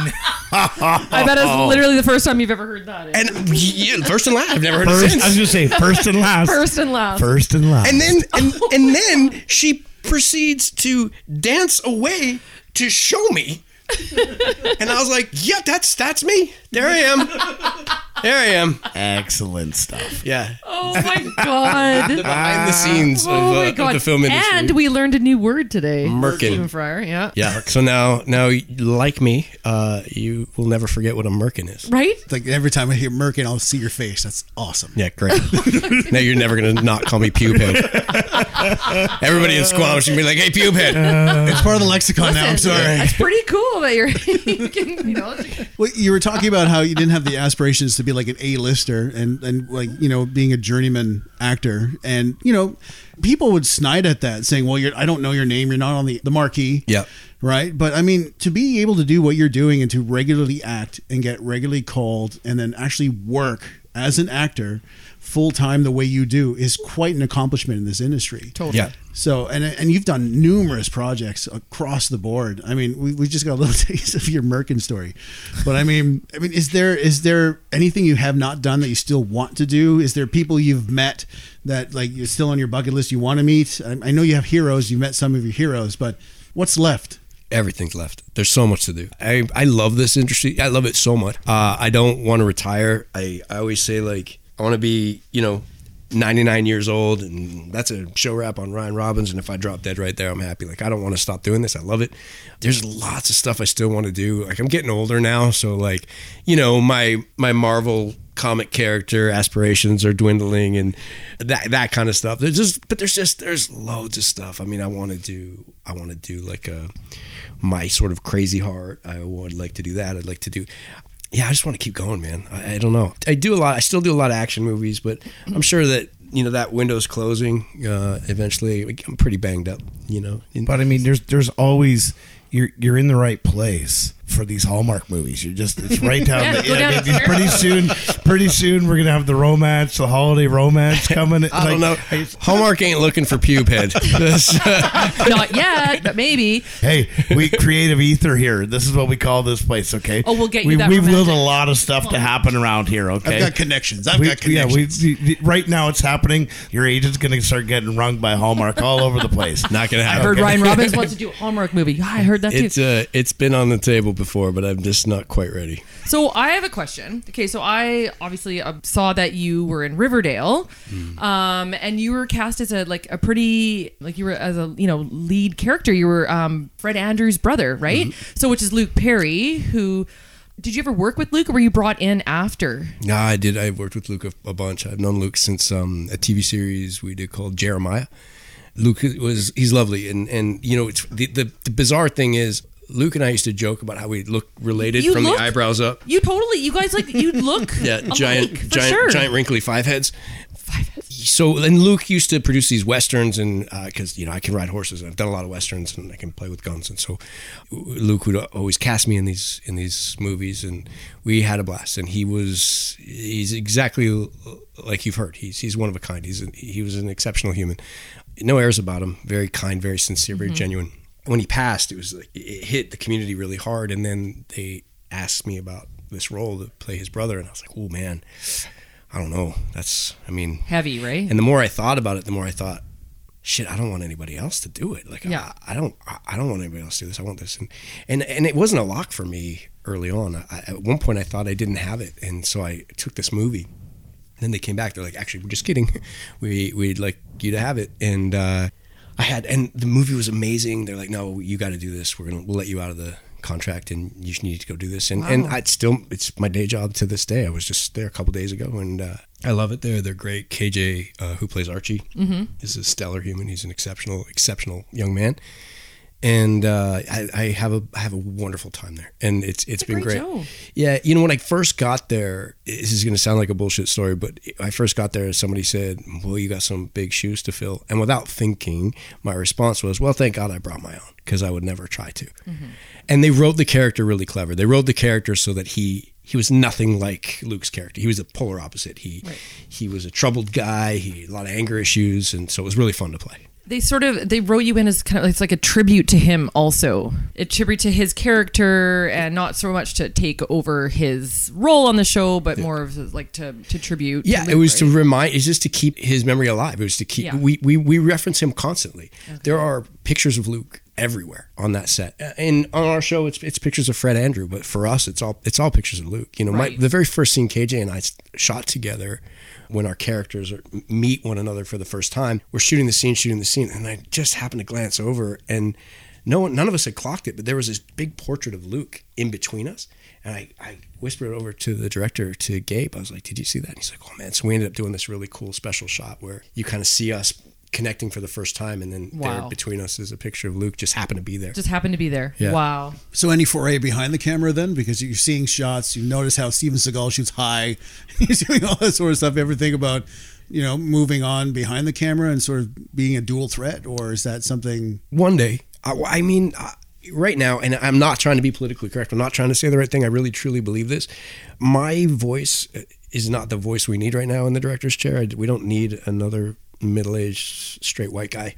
I bet it's literally the first time you've ever heard that. And yeah, first and last, I've never heard first, it since. I was gonna say first and last, first and last, first and last. And then and, oh and then God. She proceeds to dance away to show me, and I was like, "Yeah, that's that's me. There I am." There I am. Excellent stuff. Yeah. Oh, my God. The behind the scenes oh of, uh, my God. of the film industry. And we learned a new word today. Merkin. Stephen Fryar, yeah. Yeah. So now, now, like me, uh, you will never forget what a merkin is. Right? It's like every time I hear merkin, I'll see your face. That's awesome. Yeah, great. Now you're never going to not call me pube head. Everybody in Squamish should be like, hey, pube head. Uh, it's part of the lexicon. Listen, now. I'm sorry. That's pretty cool that you're... you know, well, you were talking about how you didn't have the aspirations to be like an A-lister and, and like, you know, being a journeyman actor. And, you know, people would snide at that saying, well, you're, I don't know your name. You're not on the, the marquee. Yeah. Right. But I mean, to be able to do what you're doing and to regularly act and get regularly called and then actually work as an actor full time the way you do is quite an accomplishment in this industry. Totally. Yeah. So, and and you've done numerous projects across the board. I mean, we we just got a little taste of your merkin story, but I mean, I mean, is there is there anything you have not done that you still want to do? Is there people you've met that like you're still on your bucket list you want to meet? I, I know you have heroes. You met some of your heroes, but what's left? Everything's left. There's so much to do. I, I love this industry. I love it so much. Uh, I don't want to retire. I, I always say like, I want to be, you know, ninety-nine years old, and that's a show wrap on Ryan Robbins, and if I drop dead right there, I'm happy. Like, I don't want to stop doing this. I love it. There's lots of stuff I still want to do. Like, I'm getting older now, so like, you know, my my Marvel comic character aspirations are dwindling and that that kind of stuff. There's just but there's just there's loads of stuff. I mean, I want to do I want to do like a my sort of crazy heart. I would like to do that. I'd like to do Yeah, I just want to keep going, man. I, I don't know. I do a lot. I still do a lot of action movies, but I'm sure that, you know, that window's closing uh, eventually. I'm pretty banged up, you know. But I mean, there's there's always you're you're in the right place for these Hallmark movies. You're just it's right down. yeah, the, yeah, down yeah, pretty soon, pretty soon we're gonna have the romance, the holiday romance coming. I like, don't know. Hallmark ain't looking for pube head. Not yet, but maybe. Hey, we creative ether here. This is what we call this place. Okay. Oh, we'll get you. We, that we've romantic. Willed a lot of stuff to happen around here. Okay. I've got connections. I've we, got connections. Yeah. We, right now it's happening. Your agent's gonna start getting rung by Hallmark all over the place. Not gonna happen. I heard okay. Ryan Robbins wants to do a Hallmark movie. Yeah, I heard that too. It's uh, it's been on the table before, but I'm just not quite ready. So I have a question. Okay, so I obviously saw that you were in Riverdale, mm. um, and you were cast as a like a pretty like you were as a you know lead character. You were um, Fred Andrews' brother, right? Mm-hmm. So which is Luke Perry, who. Did you ever work with Luke, or were you brought in after? No, nah, I did. I worked with Luke a, a bunch. I've known Luke since um, a T V series we did called Jeremiah. Luke was he's lovely, and and you know it's the the, the bizarre thing is. Luke and I used to joke about how we look related you from look, the eyebrows up. You totally, you guys like, you look yeah, giant, alike, giant, sure. giant wrinkly five heads. Five heads. So, and Luke used to produce these westerns, and because uh, you know I can ride horses, and I've done a lot of westerns, and I can play with guns, and so Luke would always cast me in these in these movies, and we had a blast. And he was he's exactly like you've heard. He's he's one of a kind. He's a, he was an exceptional human. No airs about him. Very kind, very sincere, very mm-hmm. genuine. When he passed, it was like, it hit the community really hard. And then they asked me about this role to play his brother. And I was like, oh man, I don't know. That's, I mean, heavy, right? And the more I thought about it, the more I thought, shit, I don't want anybody else to do it. Like, yeah. I, I don't, I don't want anybody else to do this. I want this. And, and, and it wasn't a lock for me early on. I, at one point I thought I didn't have it. And so I took this movie. And then they came back. They're like, actually, we're just kidding. We, we'd like you to have it. And, uh, I had, and the movie was amazing. They're like, no, you got to do this. We're gonna, we'll let you out of the contract, and you just need to go do this. And wow. and I still, it's my day job to this day. I was just there a couple days ago, and uh, I love it there. They're great. K J, uh, who plays Archie, mm-hmm. is a stellar human. He's an exceptional, exceptional young man. And uh, I, I have a I have a wonderful time there, and it's it's, it's been great. great. Yeah, you know when I first got there, this is going to sound like a bullshit story, but I first got there, somebody said, "Well, you got some big shoes to fill," and without thinking, my response was, "Well, thank God I brought my own, because I would never try to." Mm-hmm. And they wrote the character really clever. They wrote the character so that he. He was nothing like Luke's character. He was the polar opposite. He right. he was a troubled guy. He had a lot of anger issues, and so it was really fun to play. They sort of they wrote you in as kind of it's like a tribute to him, also a tribute to his character, and not so much to take over his role on the show, but yeah. more of like to to tribute. Yeah, to Luke, it was right? to remind. It's just to keep his memory alive. It was to keep. Yeah. We we we reference him constantly. Okay. There are pictures of Luke everywhere on that set. And on our show, it's it's pictures of Fred Andrew, but for us, it's all it's all pictures of Luke. You know, right. my, the very first scene K J and I shot together when our characters are, meet one another for the first time, we're shooting the scene, shooting the scene, and I just happened to glance over, and no one, none of us had clocked it, but there was this big portrait of Luke in between us. And I, I whispered over to the director, to Gabe. I was like, did you see that? And he's like, oh, man. So we ended up doing this really cool special shot where you kind of see us connecting for the first time. And then wow. there between us is a picture of Luke just happened to be there. Just happened to be there. Yeah. Wow. So any foray behind the camera then? Because you're seeing shots. You notice how Steven Seagal shoots high. He's doing all that sort of stuff. Everything about... you know, moving on behind the camera and sort of being a dual threat, or is that something? One day. I, I mean, I, right now, and I'm not trying to be politically correct. I'm not trying to say the right thing. I really, truly believe this. My voice is not the voice we need right now in the director's chair. I, we don't need another middle-aged straight white guy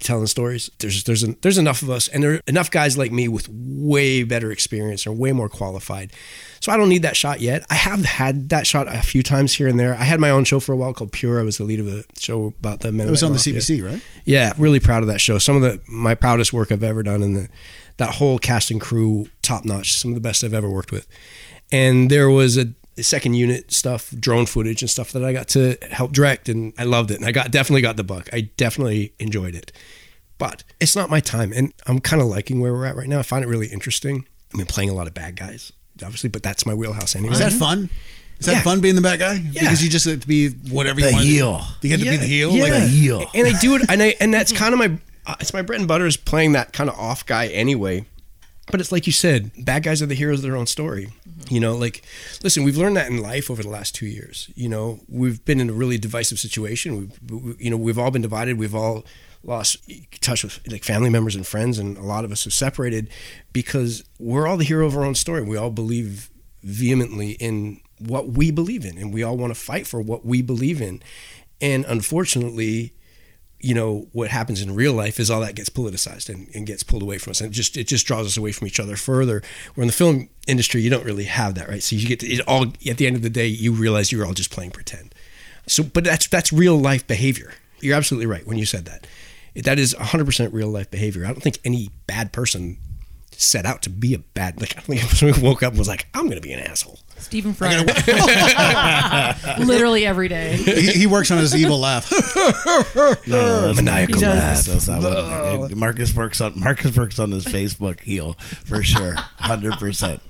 telling stories. There's there's a, there's enough of us, and there are enough guys like me with way better experience or way more qualified. So I don't need that shot yet. I have had that shot a few times here and there. I had my own show for a while called Pure. I was the lead of a show about the men. It was on the C B C, right? Yeah, really proud of that show. Some of the my proudest work I've ever done, and the, that whole cast and crew, top notch. Some of the best I've ever worked with. And there was a second unit stuff, drone footage and stuff that I got to help direct, and I loved it, and I got definitely got the buck. I definitely enjoyed it, but it's not my time, and I'm kind of liking where we're at right now. I find it really interesting. I've been playing a lot of bad guys, obviously, but that's my wheelhouse anyway. Is that fun? Is that yeah. fun being the bad guy? Yeah. Because you just get to be whatever you the want. The heel. You get to yeah. be the heel. Yeah. Like a heel. And I do it, and I and that's kind of my uh, it's my bread and butter, is playing that kind of off guy anyway. But it's like you said, bad guys are the heroes of their own story. You know, like, listen, we've learned that in life over the last two years. You know, we've been in a really divisive situation. We've, you know, we've all been divided. We've all lost touch with like family members and friends. And a lot of us have separated because we're all the hero of our own story. We all believe vehemently in what we believe in. And we all want to fight for what we believe in. And unfortunately... you know, what happens in real life is all that gets politicized and, and gets pulled away from us. And it just, it just draws us away from each other further. Where in the film industry, you don't really have that, right? So you get to, it all, at the end of the day, you realize you're all just playing pretend. So, but that's, that's real life behavior. You're absolutely right when you said that. That is one hundred percent real life behavior. I don't think any bad person set out to be a bad, like, I don't think somebody woke up and was like, I'm going to be an asshole. Stephen Fry. Literally every day. He, he works on his evil laugh. No, maniacal laugh. That's not no. what Marcus works on. Marcus works on his Facebook heel for sure, hundred percent.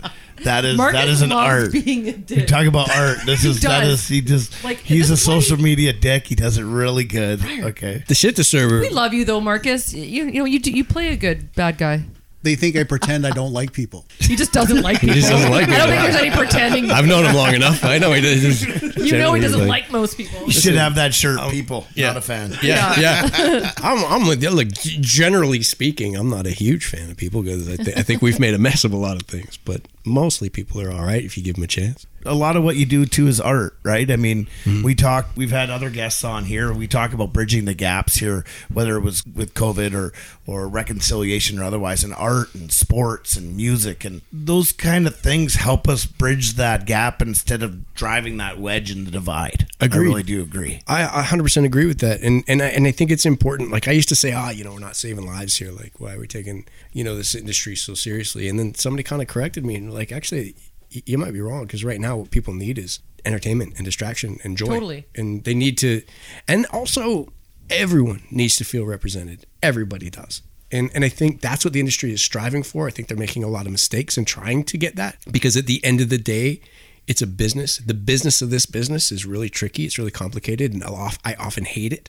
That is Marcus that is an art. Being a dick. You talk about art. This is does. that is he just like, he's a social he, media dick. He does it really good. Fire. Okay, the shit disturber. We love you though, Marcus. You you know you you play a good bad guy. They think I pretend I don't like people. He just doesn't like people. He just doesn't like people. I don't think there's any pretending. I've known him long enough. I know he doesn't. You know he doesn't like, like most people. You should have that shirt. Oh, people, yeah. Not a fan. Yeah, yeah. yeah. I'm, I'm with like generally speaking, I'm not a huge fan of people because I, th- I think we've made a mess of a lot of things. But mostly people are all right if you give them a chance. A lot of what you do too is art, right? I mean, mm-hmm. we talk, we've had other guests on here. We talk about bridging the gaps here, whether it was with COVID or, or reconciliation or otherwise, and art and sports and music and those kind of things help us bridge that gap instead of driving that wedge in the divide. Agreed. I really do agree. I one hundred percent agree with that. And, and I, and I think it's important. Like I used to say, ah, oh, you know, we're not saving lives here. Like, why are we taking, you know, this industry so seriously? And then somebody kind of corrected me and like, actually, you might be wrong because right now what people need is entertainment and distraction and joy. Totally. And they need to, and also everyone needs to feel represented. Everybody does. And and I think that's what the industry is striving for. I think they're making a lot of mistakes in trying to get that because at the end of the day, it's a business. The business of this business is really tricky. It's really complicated and I often hate it.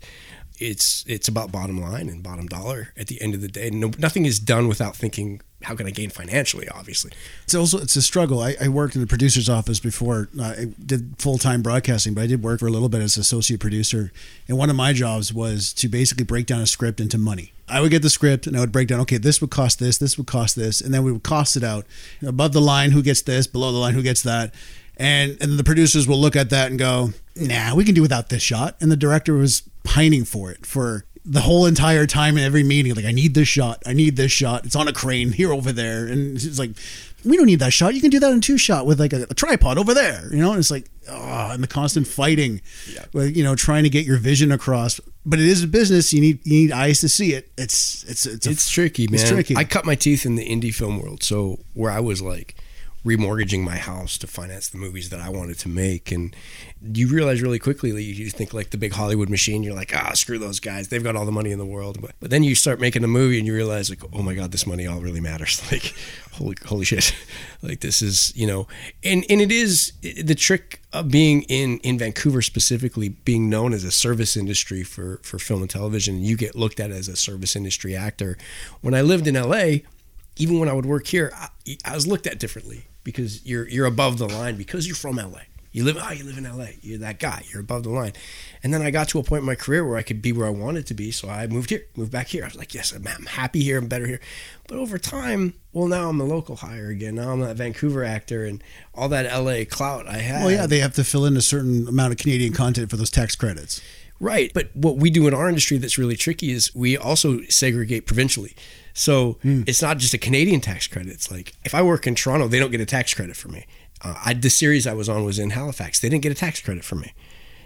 It's it's about bottom line and bottom dollar at the end of the day. No, nothing is done without thinking, how can I gain financially, obviously. It's also, it's a struggle. I, I worked in the producer's office before. I did full-time broadcasting, but I did work for a little bit as associate producer. And one of my jobs was to basically break down a script into money. I would get the script and I would break down, okay, this would cost this, this would cost this. And then we would cost it out. Above the line, who gets this? Below the line, who gets that? And and the producers will look at that and go, nah, we can do without this shot. And the director was pining for it for the whole entire time in every meeting, like, I need this shot. I need this shot. It's on a crane here over there. And it's like, we don't need that shot. You can do that in two shot with like a, a tripod over there, you know? And it's like, oh, and the constant fighting, yeah. with, you know, trying to get your vision across. But it is a business. You need, you need eyes to see it. It's, it's, it's, a, it's tricky, man. It's tricky. I cut my teeth in the indie film world. So where I was like remortgaging my house to finance the movies that I wanted to make. And you realize really quickly, you think like the big Hollywood machine, you're like, ah, oh, screw those guys. They've got all the money in the world. But, but then you start making a movie and you realize like, oh my God, this money all really matters. Like, holy, holy shit. Like this is, you know, and, and it is the trick of being in, in Vancouver specifically, being known as a service industry for, for film and television. You get looked at as a service industry actor. When I lived in L A, even when I would work here, I, I was looked at differently. Because you're you're above the line because you're from L A. You live, oh, you live in L A. You're that guy. You're above the line. And then I got to a point in my career where I could be where I wanted to be. So I moved here, moved back here. I was like, yes, I'm, I'm happy here. I'm better here. But over time, well, now I'm a local hire again. Now I'm that Vancouver actor and all that L A clout I had. Well, yeah, they have to fill in a certain amount of Canadian content for those tax credits. Right. But what we do in our industry that's really tricky is we also segregate provincially. So mm. it's not just a Canadian tax credit. It's like, if I work in Toronto, they don't get a tax credit for me. Uh, I, the series I was on was in Halifax. They didn't get a tax credit for me.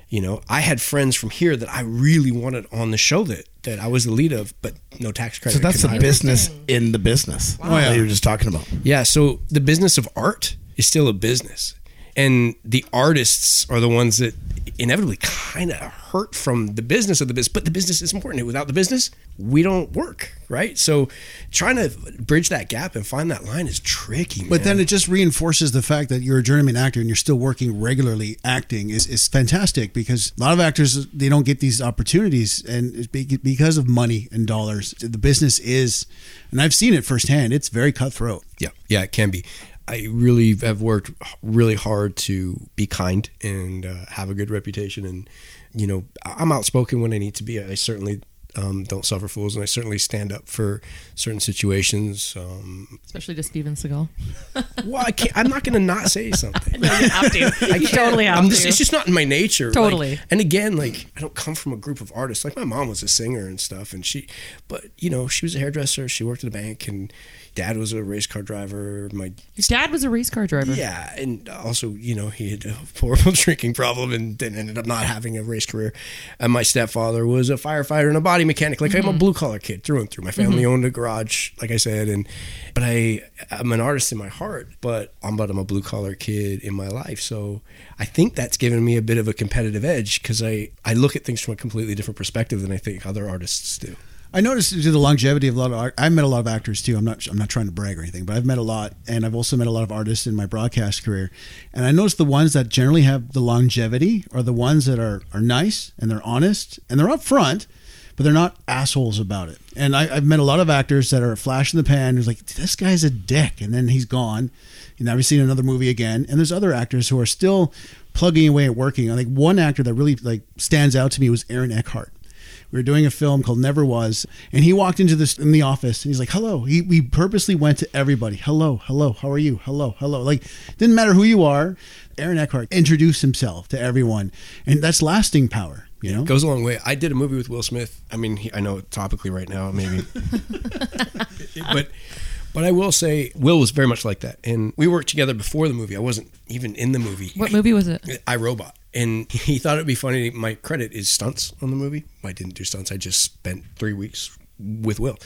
You know, I had friends from here that I really wanted on the show that, that I was the lead of, but no tax credit. So that's the business in the business. Wow. Oh, yeah. That you were just talking about. Yeah. So the business of art is still a business. And the artists are the ones that inevitably kind of hurt from the business of the business, but the business is important. Without the business, we don't work, right? So trying to bridge that gap and find that line is tricky, man. But then it just reinforces the fact that you're a journeyman actor and you're still working regularly acting is, is fantastic, because a lot of actors, they don't get these opportunities, and it's because of money and dollars. The business is, and I've seen it firsthand, it's very cutthroat. Yeah, yeah, it can be. I really have worked really hard to be kind and uh, have a good reputation. And, you know, I'm outspoken when I need to be. I certainly um, don't suffer fools, and I certainly stand up for certain situations. Um, Especially to Steven Seagal. Well, I can't, I'm not going to not say something. No, you have to. I you totally have I'm just, to. It's just not in my nature. Totally. Like, and again, like, I don't come from a group of artists. Like, my mom was a singer and stuff, and she, but, you know, she was a hairdresser. She worked at a bank, and Dad was a race car driver. My Your dad was a race car driver. Yeah, and also, you know, he had a horrible drinking problem and then ended up not having a race career. And my stepfather was a firefighter and a body mechanic. Like, mm-hmm. I'm a blue collar kid through and through. My family mm-hmm. owned a garage, like I said. And but I, I'm an artist in my heart, but I'm but I'm a blue collar kid in my life. So I think that's given me a bit of a competitive edge, because I, I look at things from a completely different perspective than I think other artists do. I noticed due to the longevity of a lot of art, I've met a lot of actors too. I'm not I'm not trying to brag or anything, but I've met a lot, and I've also met a lot of artists in my broadcast career. And I noticed the ones that generally have the longevity are the ones that are, are nice, and they're honest, and they're upfront, but they're not assholes about it. And I, I've met a lot of actors that are a flash in the pan, who's like, this guy's a dick, and then he's gone. And now we've seen another movie again. And there's other actors who are still plugging away and working. I think one actor that really like stands out to me was Aaron Eckhart. We were doing a film called Never Was, and he walked into this in the office, and he's like, hello. He, we purposely went to everybody. Hello, hello, how are you? Hello, hello. Like, didn't matter who you are. Aaron Eckhart introduced himself to everyone, and that's lasting power, you know? It goes a long way. I did a movie with Will Smith. I mean, he, I know topically right now, maybe. but... But I will say, Will was very much like that. And we worked together before the movie. I wasn't even in the movie. What movie was it? I, Robot. And he thought it'd be funny. My credit is stunts on the movie. I didn't do stunts. I just spent three weeks with Will.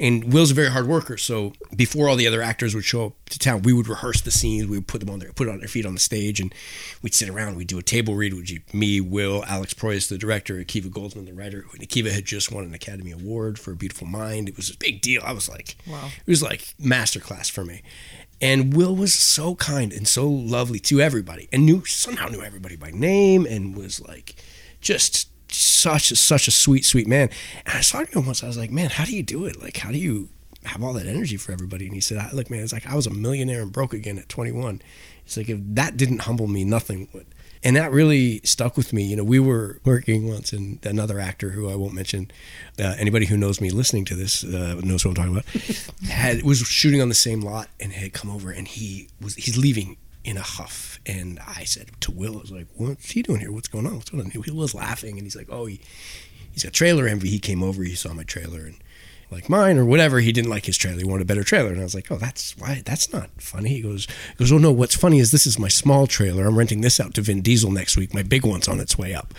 And Will's a very hard worker. So before all the other actors would show up to town, we would rehearse the scenes. We would put them on their, put on their feet on the stage, and we'd sit around. We'd do a table read. Would you, me, Will, Alex Proyas, the director, Akiva Goldsman, the writer. Akiva had just won an Academy Award for A Beautiful Mind. It was a big deal. I was like, wow. It was like masterclass for me. And Will was so kind and so lovely to everybody, and knew somehow knew everybody by name, and was like, just. Such a, such a sweet, sweet man. And I was talking to him once. I was like, man, how do you do it? Like, how do you have all that energy for everybody? And he said, I, look, man, it's like I was a millionaire and broke again at twenty-one. It's like, if that didn't humble me, nothing would. And that really stuck with me. You know, we were working once, and another actor who I won't mention, uh, anybody who knows me listening to this uh, knows what I'm talking about, had was shooting on the same lot and had come over, and he was he's leaving in a huff. And I said to Will, I was like, what's he doing here? What's going on? What's going on? He was laughing, and he's like, oh, he, he's got trailer envy. He came over, he saw my trailer and like mine or whatever. He didn't like his trailer. He wanted a better trailer. And I was like, oh, that's why that's not funny. He goes, he goes, oh no, what's funny is this is my small trailer. I'm renting this out to Vin Diesel next week. My big one's on its way up.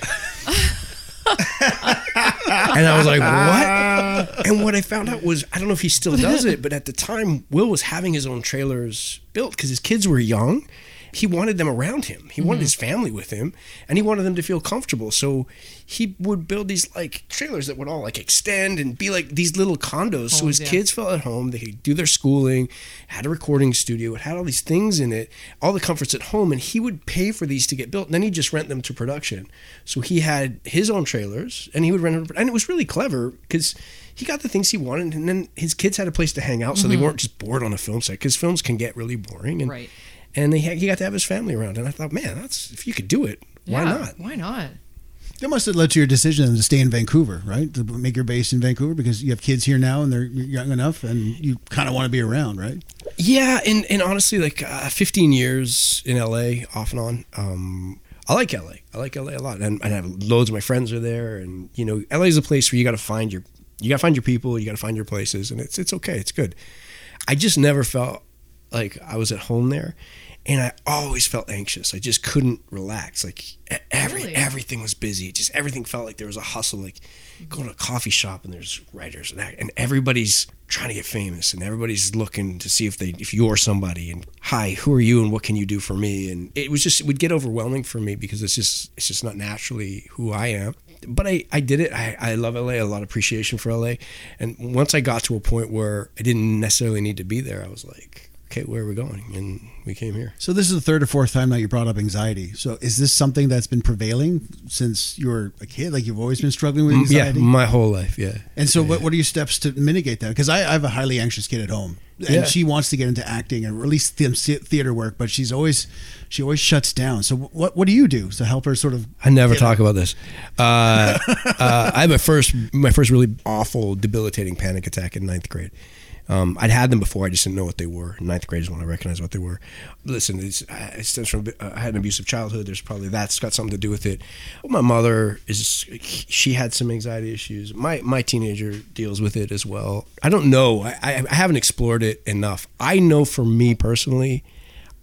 And I was like, what? And what I found out was, I don't know if he still does it, but at the time, Will was having his own trailers built because his kids were young. He wanted them around him. He wanted mm-hmm. his family with him, and he wanted them to feel comfortable. So he would build these like trailers that would all like extend and be like these little condos. Homes, so his yeah. kids felt at home. They could do their schooling, had a recording studio. It had all these things in it, all the comforts at home. And he would pay for these to get built. And then he'd just rent them to production. So he had his own trailers and he would rent them. And it was really clever because he got the things he wanted. And then his kids had a place to hang out. So mm-hmm. they weren't just bored on a film set because films can get really boring. And right. And he, had, he got to have his family around. And I thought, man, that's if you could do it, why yeah, not? Why not? That must have led to your decision to stay in Vancouver, right? To make your base in Vancouver because you have kids here now and they're young enough and you kind of want to be around, right? Yeah. And, and honestly, like uh, fifteen years in L A off and on. Um, I like L A. I like L A a lot. And, and I have loads of my friends are there. And, you know, L A is a place where you got to find your, you got to find your people, you got to find your places. And it's, it's okay. It's good. I just never felt like I was at home there, and I always felt anxious. I just couldn't relax. Like every really? everything was busy. Just everything felt like there was a hustle. Like going to a coffee shop and there's writers and that, and everybody's trying to get famous and everybody's looking to see if they if you're somebody and hi, who are you and what can you do for me? And it was just it would get overwhelming for me because it's just it's just not naturally who I am. But I, I did it. I, I love L A, a lot of appreciation for L A. And once I got to a point where I didn't necessarily need to be there, I was like, okay, where are we going? And we came here. So this is the third or fourth time now you brought up anxiety. So is this something that's been prevailing since you were a kid? Like you've always been struggling with anxiety? Yeah, my whole life, yeah. And so yeah, what, yeah. what are your steps to mitigate that? Because I, I have a highly anxious kid at home. And yeah. she wants to get into acting and at least theater work, but she's always, she always shuts down. So what what do you do to help her sort of... I never talk out? about this. Uh, uh, I have a first, my first really awful, debilitating panic attack in ninth grade. Um, I'd had them before. I just didn't know what they were. Ninth grade is when I recognized what they were. Listen, it's, it stems from uh, I had an abusive childhood. There's probably that's got something to do with it. Well, my mother is she had some anxiety issues. My my teenager deals with it as well. I don't know. I, I, I haven't explored it enough. I know for me personally,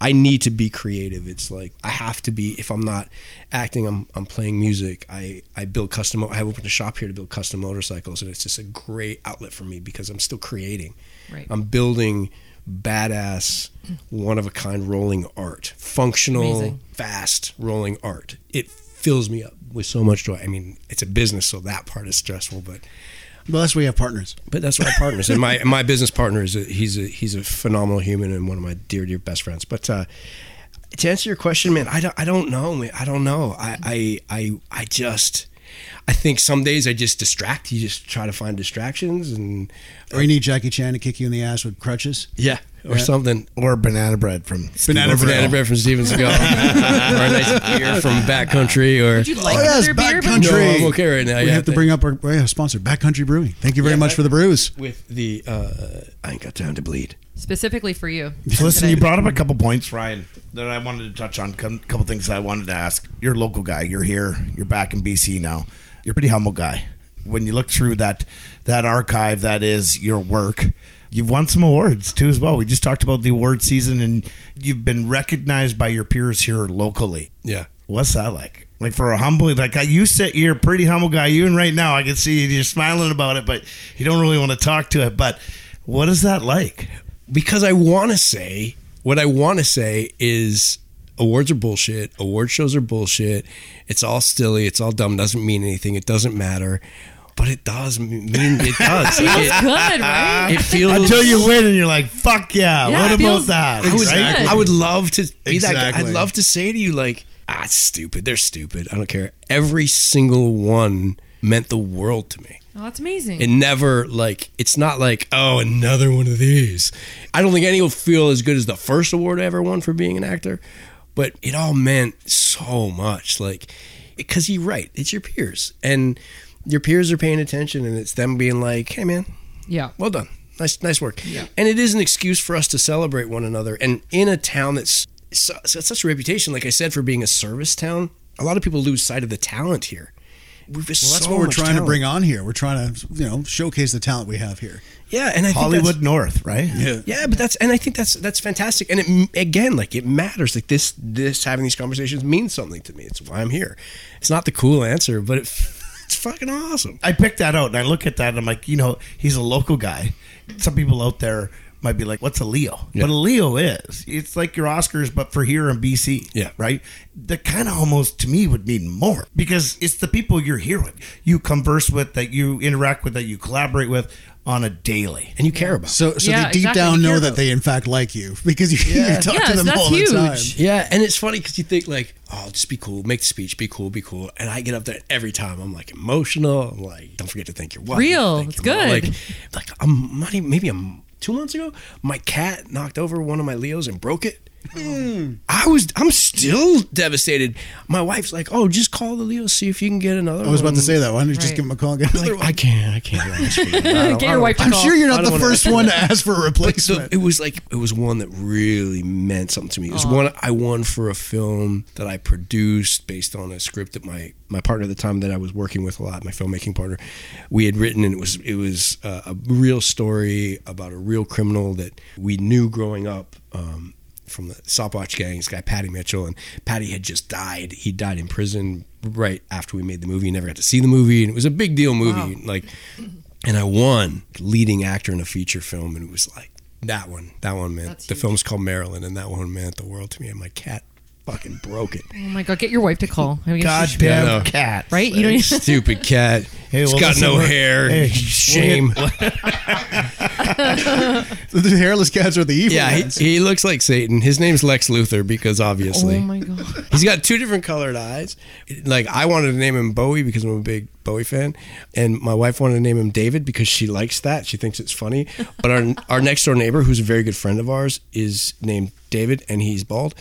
I need to be creative. It's like I have to be. If I'm not acting, I'm I'm playing music. I, I build custom. I have opened a shop here to build custom motorcycles, and it's just a great outlet for me because I'm still creating. Right. I'm building badass, one of a kind rolling art, functional, amazing, fast rolling art. It fills me up with so much joy. I mean, it's a business, so that part is stressful, but. Well, that's why we have partners. But that's why I have partners. And my my business partner, is a, he's, a, he's a phenomenal human and one of my dear, dear best friends. But uh, to answer your question, man, I don't, I don't know. Man. I don't know. I, I, I, I just... I think some days I just distract. You just try to find distractions, and or you need Jackie Chan to kick you in the ass with crutches. Yeah, or right. something, or banana bread from banana, banana bread from Steven Seagal, or a nice beer from Backcountry. Or would you like oh, yes, Backcountry. No, I'm okay right now. We yeah, have to bring up our, our sponsor, Backcountry Brewing. Thank you very yeah, much I, for the brews. With the uh, I ain't got time to bleed. Specifically for you. So listen, today. You brought up a couple points, Ryan, that I wanted to touch on. A couple things that I wanted to ask. You're a local guy. You're here. You're back in B C now. You're a pretty humble guy. When you look through that that archive that is your work, you've won some awards too as well. We just talked about the award season, and you've been recognized by your peers here locally. Yeah. What's that like? Like for a humble, like you said, you're a pretty humble guy. Even right now, I can see you're smiling about it, but you don't really want to talk to it. But what is that like? Because I want to say, what I want to say is awards are bullshit. Award shows are bullshit. It's all silly. It's all dumb. Doesn't mean anything. It doesn't matter. But it does mean it does. It feels it, good, right? It feels until you win and you're like, fuck yeah. yeah what about that? I would, exactly. I would love to be exactly. that guy. I'd love to say to you like, ah, it's stupid. They're stupid. I don't care. Every single one meant the world to me. Oh, that's amazing. It never, like, it's not like, oh, another one of these. I don't think any will feel as good as the first award I ever won for being an actor, but it all meant so much. Like, because you're right, it's your peers, and your peers are paying attention, and it's them being like, hey, man, yeah, well done. Nice, nice work. Yeah. And it is an excuse for us to celebrate one another. And in a town that's so, so such a reputation, like I said, for being a service town, a lot of people lose sight of the talent here. we've well, so that's what we're trying talent. to bring on here. We're trying to, you know, showcase the talent we have here. Yeah, and I Hollywood think that's, North, right? Yeah, yeah, but that's and I think that's that's fantastic. And it again, like it matters. Like this, this having these conversations means something to me. It's why I'm here. It's not the cool answer, but it, it's fucking awesome. I picked that out and I look at that and I'm like, you know, he's a local guy. Some people out there might be like, what's a Leo? Yeah. But a Leo is, it's like your Oscars, but for here in B C, yeah, right? That kind of almost, to me, would mean more because it's the people you're here with, you converse with, that you interact with, that you collaborate with on a daily. And you care about. So so yeah, they deep exactly down know that they, in fact, like you because you, yeah. you talk yeah, to them all huge. the time. Yeah, and it's funny because you think like, oh, just be cool, make the speech, be cool, be cool. And I get up there every time. I'm like emotional. I'm like, don't forget to thank your wife. Real, it's good. Like, like I'm not even, maybe I'm, two months ago, my cat knocked over one of my Leos and broke it. Mm. I was, I'm still devastated. My wife's like, "Oh, just call the Leo, see if you can get another." I was one. about to say that. Why don't you right. just give him a call? Get another like, one. I can't. I can't. I get your wife to I'm call. sure you're not the first one to ask for a replacement. So it was like it was one that really meant something to me. It was Aww. one I won for a film that I produced based on a script that my my partner at the time that I was working with a lot, my filmmaking partner, we had written, and it was it was uh, a real story about a real criminal that we knew growing up. Um, from the Sopwatch gang, this guy Paddy Mitchell, and Paddy had just died. He died in prison right after we made the movie. He never got to see the movie, and it was a big deal movie. Wow. Like, and I won leading actor in a feature film, and it was like that one, that one meant That's the huge. film's called Marilyn, and that one meant the world to me. And my cat fucking broke it. Oh my god! Get your wife to call. I mean, Goddamn yeah, cat! Right? You don't even stupid cat. Hey, well, it's got no hair. Hey, shame. The hairless cats are the evil yeah, ones. He, he looks like Satan. His name's Lex Luthor because obviously. Oh my god. He's got two different colored eyes. Like I wanted to name him Bowie because I'm a big Bowie fan, and my wife wanted to name him David because she likes that. She thinks it's funny. But our our next door neighbor, who's a very good friend of ours, is named David, and he's bald.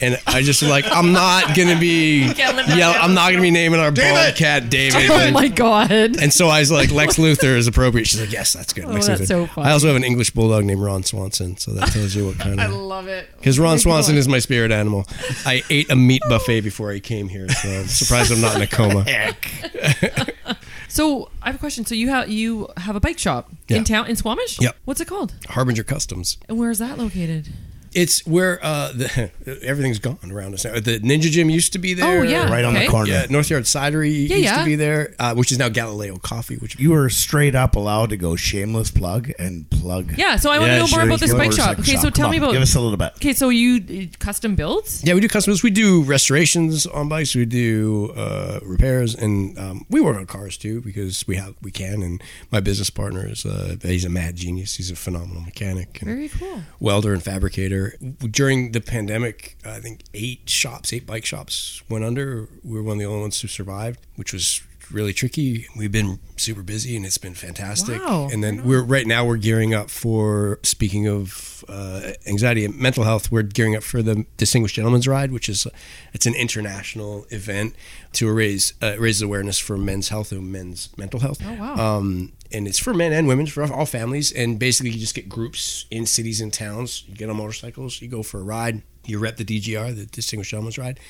And I just like I'm not gonna be yeah I'm not gonna be naming our David. bald cat David. Oh and, my god. And so I was like, Lex Luthor is appropriate. She's like, yes, that's good. Oh, Lex that's Luthor. So funny. I also have an English bulldog named Ron Swanson, so that tells you what kind of. I love it. Because Ron oh Swanson God. is my spirit animal. I ate a meat buffet before I came here, so I'm surprised I'm not in a coma. Heck. So I have a question. So you have you have a bike shop yeah. in town in Squamish? Yep. What's it called? Harbinger Customs. And where is that located? It's where uh, the, everything's gone around us now. The Ninja Gym used to be there. Oh, yeah. Right okay. on the corner. Yeah, North Yard Cidery yeah, used yeah. to be there, uh, which is now Galileo Coffee. Which You were straight up allowed to go shameless plug and plug. Yeah, so I want yeah, to know sure, more about this bike shop. Okay, shop. so tell on, me about... Give us a little bit. Okay, so you custom builds? Yeah, we do custom builds. We do restorations on bikes. We do uh, repairs. And um, we work on cars, too, because we have we can. And my business partner, is uh, he's a mad genius. He's a phenomenal mechanic. And Very cool. welder and fabricator. During the pandemic, I think eight shops, eight bike shops went under. We were one of the only ones who survived, which was really tricky. We've been super busy and it's been fantastic. Wow. And then we're right now we're gearing up for, speaking of uh, anxiety and mental health, we're gearing up for the Distinguished Gentleman's Ride, which is it's an international event to raise uh, raise awareness for men's health and men's mental health. Oh wow. Um, and it's for men and women, for all families. And basically you just get groups in cities and towns. You get on motorcycles, you go for a ride, you rep the D G R, the Distinguished Gentleman's Ride.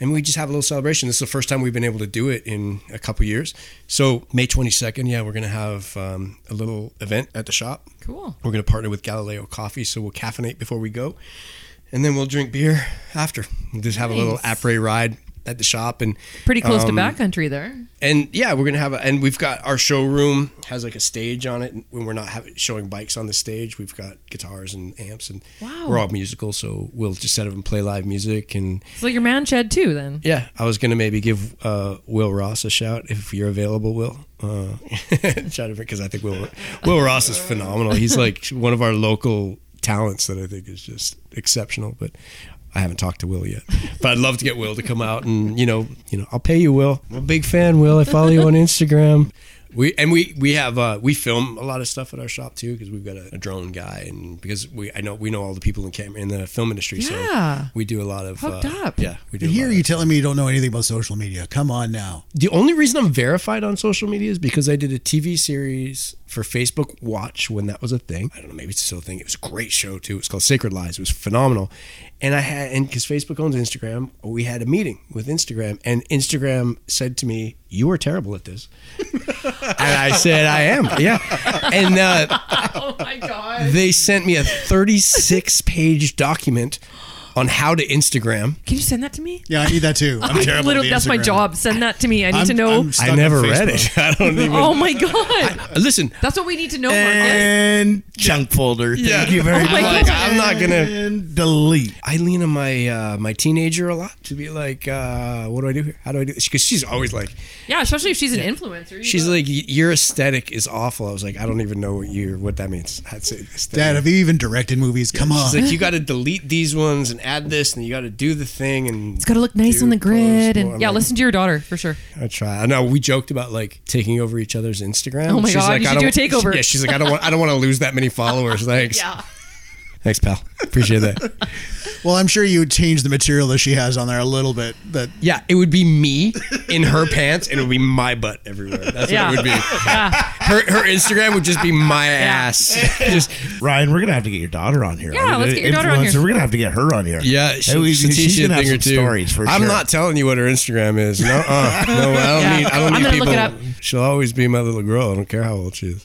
And we just have a little celebration. This is the first time we've been able to do it in a couple years. So May twenty-second, yeah, we're going to have um, a little event at the shop. Cool. We're going to partner with Galileo Coffee, so we'll caffeinate before we go. And then we'll drink beer after. We'll just have nice. a little après ride at the shop. And pretty close um, to Backcountry there. And yeah, we're going to have a, and we've got our showroom has like a stage on it. When we're not having, showing bikes on the stage, we've got guitars and amps, and wow. we're all musical, so we'll just set up and play live music. And it's like your man shed too, then. Yeah, I was going to maybe give uh, Will Ross a shout if you're available, Will. Uh, shout out because I think Will Will Ross is phenomenal. He's like one of our local talents that I think is just exceptional, but. I haven't talked to Will yet, but I'd love to get Will to come out and, you know, you know, I'll pay you, Will. I'm a big fan, Will. I follow you on Instagram. We and we we have uh, we film a lot of stuff at our shop too because we've got a, a drone guy, and because we I know we know all the people in camera in the film industry, yeah. so we do a lot of hooked uh, up. Yeah, we do. Here you telling me you don't know anything about social media? Come on now. The only reason I'm verified on social media is because I did a T V series for Facebook Watch when that was a thing. I don't know, maybe it's still a thing. It was a great show too. It was called Sacred Lies. It was phenomenal. And I had, and because Facebook owns Instagram, we had a meeting with Instagram, and Instagram said to me, "You are terrible at this." And I said, "I am." Yeah. And uh, oh my God, they sent me a thirty-six page document on how to Instagram. Can you send that to me? Yeah, I need that too. I'm I terrible at That's Instagram. My job. Send that to me. I need I'm, to know. I never read it. I don't even. Oh my God. I, listen. That's what we need to know. And Marcus. Junk folder. Yeah. Thank you very oh much. Like, I'm not going to. Delete. I lean on my uh, my teenager a lot to be like, uh, what do I do here? How do I do this? Because she's always like. Yeah, especially if she's an yeah. influencer. She's know. like, your aesthetic is awful. I was like, I don't even know what you what that means. That's it. Dad, have you even directed movies? Yeah. Come on. She's like, you got to delete these ones and add this, and you got to do the thing, and it's got to look nice on the grid, and yeah, like, listen to your daughter for sure. I try. I know we joked about like taking over each other's Instagram. Oh my she's God, like, you I should don't, do a takeover. She, yeah, she's like, I don't want, I don't want to lose that many followers. Thanks. Yeah. Thanks, pal. Appreciate that. Well, I'm sure you would change the material that she has on there a little bit. But yeah, it would be me in her pants, and it would be my butt everywhere. That's yeah. what it would be. Yeah. Her her Instagram would just be my yeah. ass. Just, Ryan, we're gonna have to get your daughter on here. Yeah, I mean, let's get your daughter on here. We're gonna have to get her on here. Yeah, she, we, she's, she's gonna have some stories for I'm sure. I'm not telling you what her Instagram is. No, uh, no, I don't yeah. need. I don't I'm need people. Look it up. She'll always be my little girl. I don't care how old she is.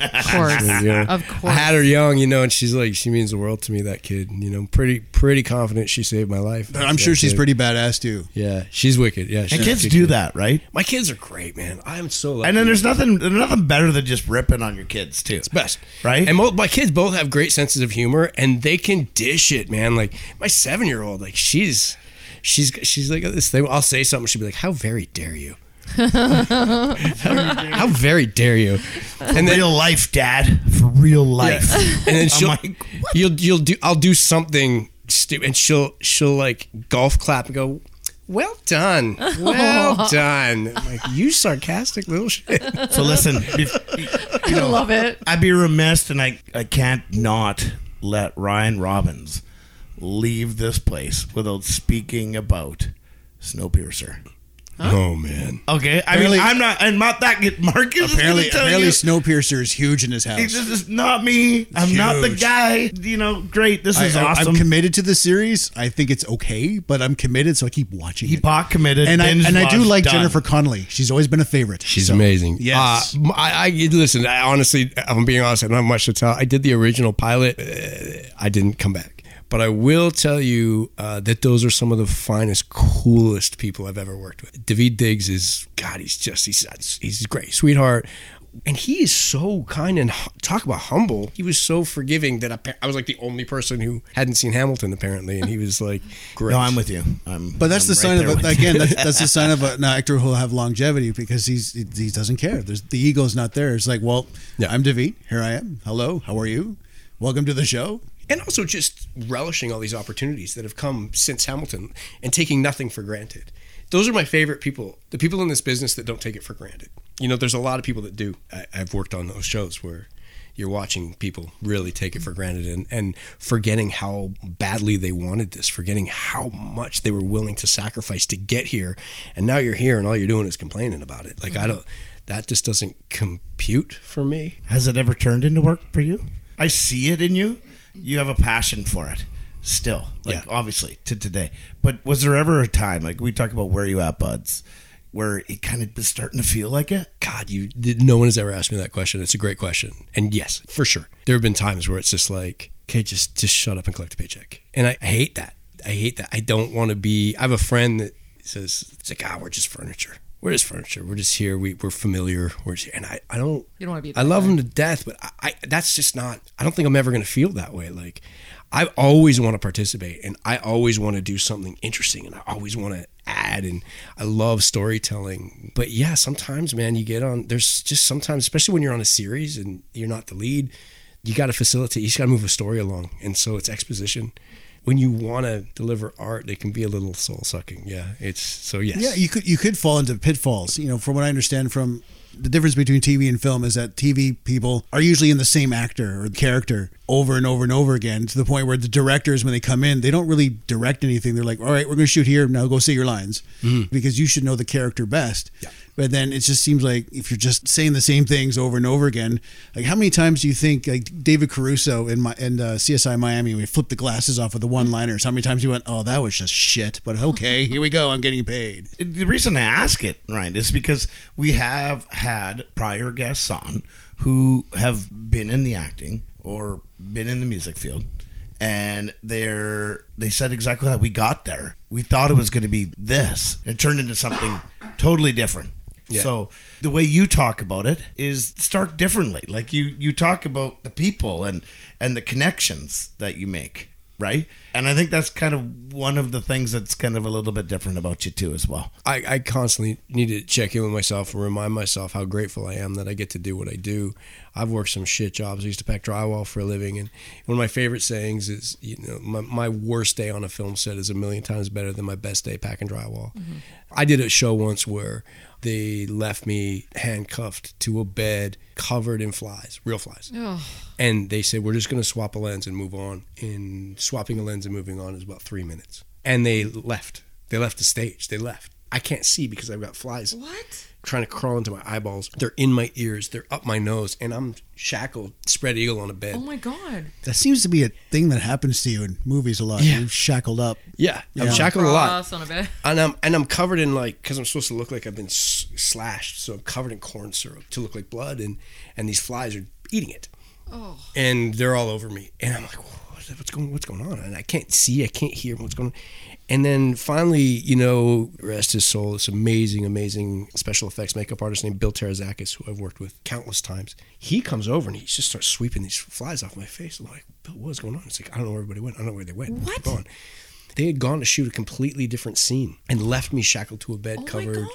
Of course, you know, of course. I had her young, you know, and she's like, she means the world to me, that kid. You know, pretty pretty confident she saved my life. I'm sure she's kid. pretty badass too. Yeah, she's wicked. Yeah, she's and kids do that, right? My kids are great, man. I'm so lucky. And then there's nothing there's nothing better than just ripping on your kids too. It's best, right? And mo- my kids both have great senses of humor, and they can dish it, man. Like my seven year old, like she's she's she's like this thing. I'll say something, she'll be like, "How very dare you." how, how very dare you? And then, for real life, Dad. For real life. Yeah. And then she'll, like, you'll, you'll do. I'll do something stupid, and she'll, she'll like golf clap and go, "Well done, well oh. done." I'm like, you sarcastic little shit. So listen, if, you know, I love it. I'd be remiss, and I, I can't not let Ryan Robbins leave this place without speaking about Snowpiercer. Huh? Oh man! Okay, I apparently, mean, I'm not. I'm not that good. Marcus apparently, tell apparently, you, Snowpiercer is huge in his house. It's just not me. It's I'm huge. Not the guy. You know, great. This I, is I, awesome. I'm committed to the series. I think it's okay, but I'm committed, so I keep watching. He bought committed, and I and I do like done. Jennifer Connelly. She's always been a favorite. She's so amazing. Yes. Uh, I, I listen. I honestly, I'm being honest. I don't have much to tell. I did the original pilot. Uh, I didn't come back. But I will tell you uh, that those are some of the finest, coolest people I've ever worked with. David Diggs is, God, he's just, he's he's great, sweetheart. And he is so kind and talk about humble. He was so forgiving that I, I was like the only person who hadn't seen Hamilton apparently, and he was like, "Great." No, I'm with you. I'm, but that's I'm the right sign of a, again. That's, that's the sign of a, an actor who'll have longevity because he's he doesn't care. There's, the ego's not there. It's like, well, yeah. I'm David. Here I am. Hello. How are you? Welcome to the show. And also just relishing all these opportunities that have come since Hamilton and taking nothing for granted. Those are my favorite people, the people in this business that don't take it for granted. You know, there's a lot of people that do. I, I've worked on those shows where you're watching people really take it for granted and, and forgetting how badly they wanted this, forgetting how much they were willing to sacrifice to get here. And now you're here and all you're doing is complaining about it. Like, I don't, that just doesn't compute for me. Has it ever turned into work for you? I see it in you. You have a passion for it still, like yeah. obviously to today. But was there ever a time, like we talk about Where You At Buds, where it kind of was starting to feel like it? God, you no one has ever asked me that question. It's a great question. And yes, for sure. There have been times where it's just like, okay, just, just shut up and collect a paycheck. And I, I hate that. I hate that. I don't want to be, I have a friend that says, it's like, ah, we're just furniture. We're just furniture. We're just here. We, we're familiar. We're just here. And I, I don't... You don't want to be... I love them to death, but I, I that's just not... I don't think I'm ever going to feel that way. Like, I always want to participate, and I always want to do something interesting, and I always want to add, and I love storytelling. But yeah, sometimes, man, you get on... There's just sometimes, especially when you're on a series and you're not the lead, you got to facilitate. You just got to move a story along. And so it's exposition. When you want to deliver art, it can be a little soul sucking. Yeah, it's so yes. Yeah, you could you could fall into pitfalls. You know, from what I understand from the difference between T V and film is that T V people are usually in the same actor or character over and over and over again, to the point where the directors, when they come in, they don't really direct anything. They're like, all right, we're going to shoot here. Now go say your lines mm-hmm. because you should know the character best. Yeah. But then it just seems like if you're just saying the same things over and over again, like how many times do you think like David Caruso in my and uh, C S I Miami, we flipped the glasses off with the one-liners. How many times you went, oh, that was just shit, but okay, here we go. I'm getting paid. The reason I ask it, Ryan, is because we have had prior guests on who have been in the acting or been in the music field, and they're they said exactly how we got there. We thought it was going to be this. It turned into something totally different. Yeah. So the way you talk about it is start differently. Like you, you talk about the people and, and the connections that you make, right? And I think that's kind of one of the things that's kind of a little bit different about you too as well. I, I constantly need to check in with myself and remind myself how grateful I am that I get to do what I do. I've worked some shit jobs. I used to pack drywall for a living. And one of my favorite sayings is, you know, my, my worst day on a film set is a million times better than my best day packing drywall. Mm-hmm. I did a show once where they left me handcuffed to a bed covered in flies, real flies. Oh. And they said, we're just going to swap a lens and move on. And swapping a lens and moving on is about three minutes. And they left. They left the stage. They left. I can't see because I've got flies. What? Trying to crawl into my eyeballs. They're in my ears. They're up my nose. And I'm shackled, spread eagle on a bed. Oh, my God. That seems to be a thing that happens to you in movies a lot. Yeah. You're shackled up. Yeah. I'm yeah. shackled a lot. On a bed. And I'm and I'm covered in, like, because I'm supposed to look like I've been s- slashed. So I'm covered in corn syrup to look like blood. And, and these flies are eating it. Oh. And they're all over me. And I'm like, what's going, what's going on? And I can't see. I can't hear what's going on. And then finally, you know, rest his soul, this amazing, amazing special effects makeup artist named Bill Tarazakis, who I've worked with countless times. He comes over and he just starts sweeping these flies off my face. I'm like, Bill, what's going on? It's like, I don't know where everybody went. I don't know where they went. What? They're gone. They had gone to shoot a completely different scene and left me shackled to a bed oh covered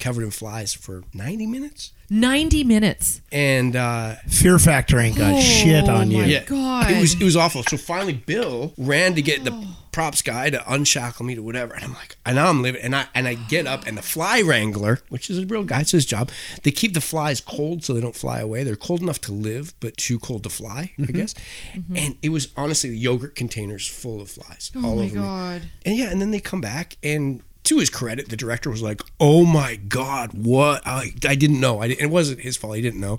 covered in flies for ninety minutes. ninety minutes. And uh, Fear Factor ain't got oh, shit on you. Yeah. God. It was it was awful. So finally Bill ran to get oh. the props guy to unshackle me to whatever. And I'm like, and now I'm living. And I and I get up, and the fly wrangler, which is a real guy, it's his job. They keep the flies cold so they don't fly away. They're cold enough to live, but too cold to fly, mm-hmm. I guess. Mm-hmm. And it was honestly yogurt containers full of flies oh all my over God. Me. And yeah, and then they come back, and to his credit, the director was like, oh my God, what? I, I didn't know. I didn't, it wasn't his fault. He didn't know.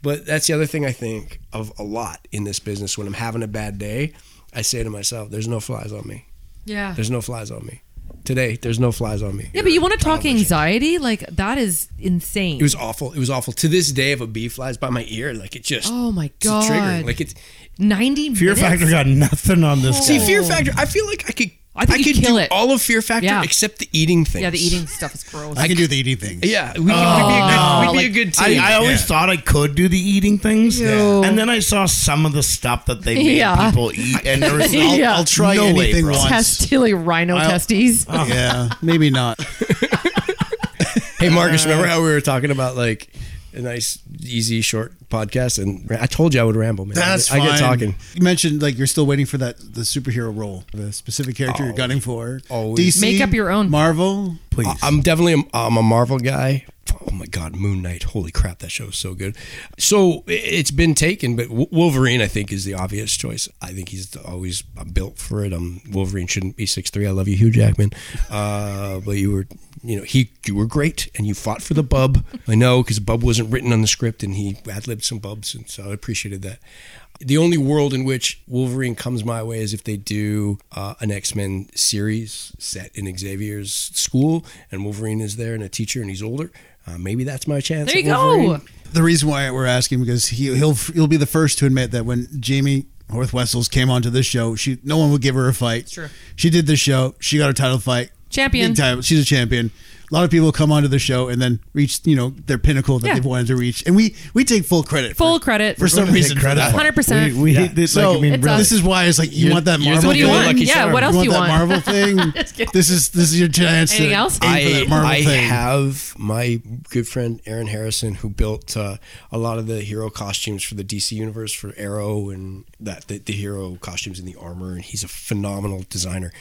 But that's the other thing I think of a lot in this business. When I'm having a bad day, I say to myself, there's no flies on me. Yeah. There's no flies on me. Today, there's no flies on me. Yeah, but you want to talk anxiety? Like, that is insane. It was awful. It was awful. To this day, if a bee flies by my ear, like, it just... Oh, my God. It's triggering. Like, it's... ninety minutes? Fear Factor got nothing on this. Oh. See, Fear Factor, I feel like I could... I, I could kill do it. all of Fear Factor yeah. except the eating things. Yeah, the eating stuff is gross. I, I could do the eating things. Yeah, we, uh, we'd, be a good, we'd like, be a good team. I, I always yeah. thought I could do the eating things, yeah. and then I saw some of the stuff that they made yeah. people eat, and there was, I'll, yeah. I'll try no anything once. Tastily rhino I'll, testes. Oh. Yeah, maybe not. Hey, Marcus, remember how we were talking about like a nice, easy, short podcast, and I told you I would ramble, man. That's I, I fine. get talking. You mentioned like you're still waiting for that the superhero role, the specific character oh, you're gunning for. Always. D C, make up your own. Marvel, please. I, I'm definitely a, I'm a Marvel guy. Oh my God, Moon Knight! Holy crap, that show is so good. So it's been taken, but Wolverine I think is the obvious choice. I think he's always I'm built for it. I'm Wolverine shouldn't be six three. I love you, Hugh Jackman, uh, but you were. You know, he you were great, and you fought for the bub. I know, because bub wasn't written on the script, and he ad-libbed some bubs, and so I appreciated that. The only world in which Wolverine comes my way is if they do uh, an X-Men series set in Xavier's school, and Wolverine is there and a teacher, and he's older. Uh, maybe that's my chance. There you go. The reason why we're asking, because he, he'll he'll be the first to admit that when Jamie Horth Wessels came onto this show, she no one would give her a fight. Sure. She did this show. She got a title fight. Champion. Big time. She's a champion. A lot of people come onto the show and then reach, you know, their pinnacle that yeah. they've wanted to reach, and we, we take full credit. Full for, credit for some reason. Hundred percent. We, we yeah. this, so like, I mean, this is why it's like you, you want that Marvel. What do you want? Lucky yeah. Star. What else you want do you want? That Marvel thing. This is this is your chance. Anything to else? I, for that Marvel I thing. have my good friend Aaron Harrison, who built uh, a lot of the hero costumes for the D C universe for Arrow and that the, the hero costumes in the armor, and he's a phenomenal designer.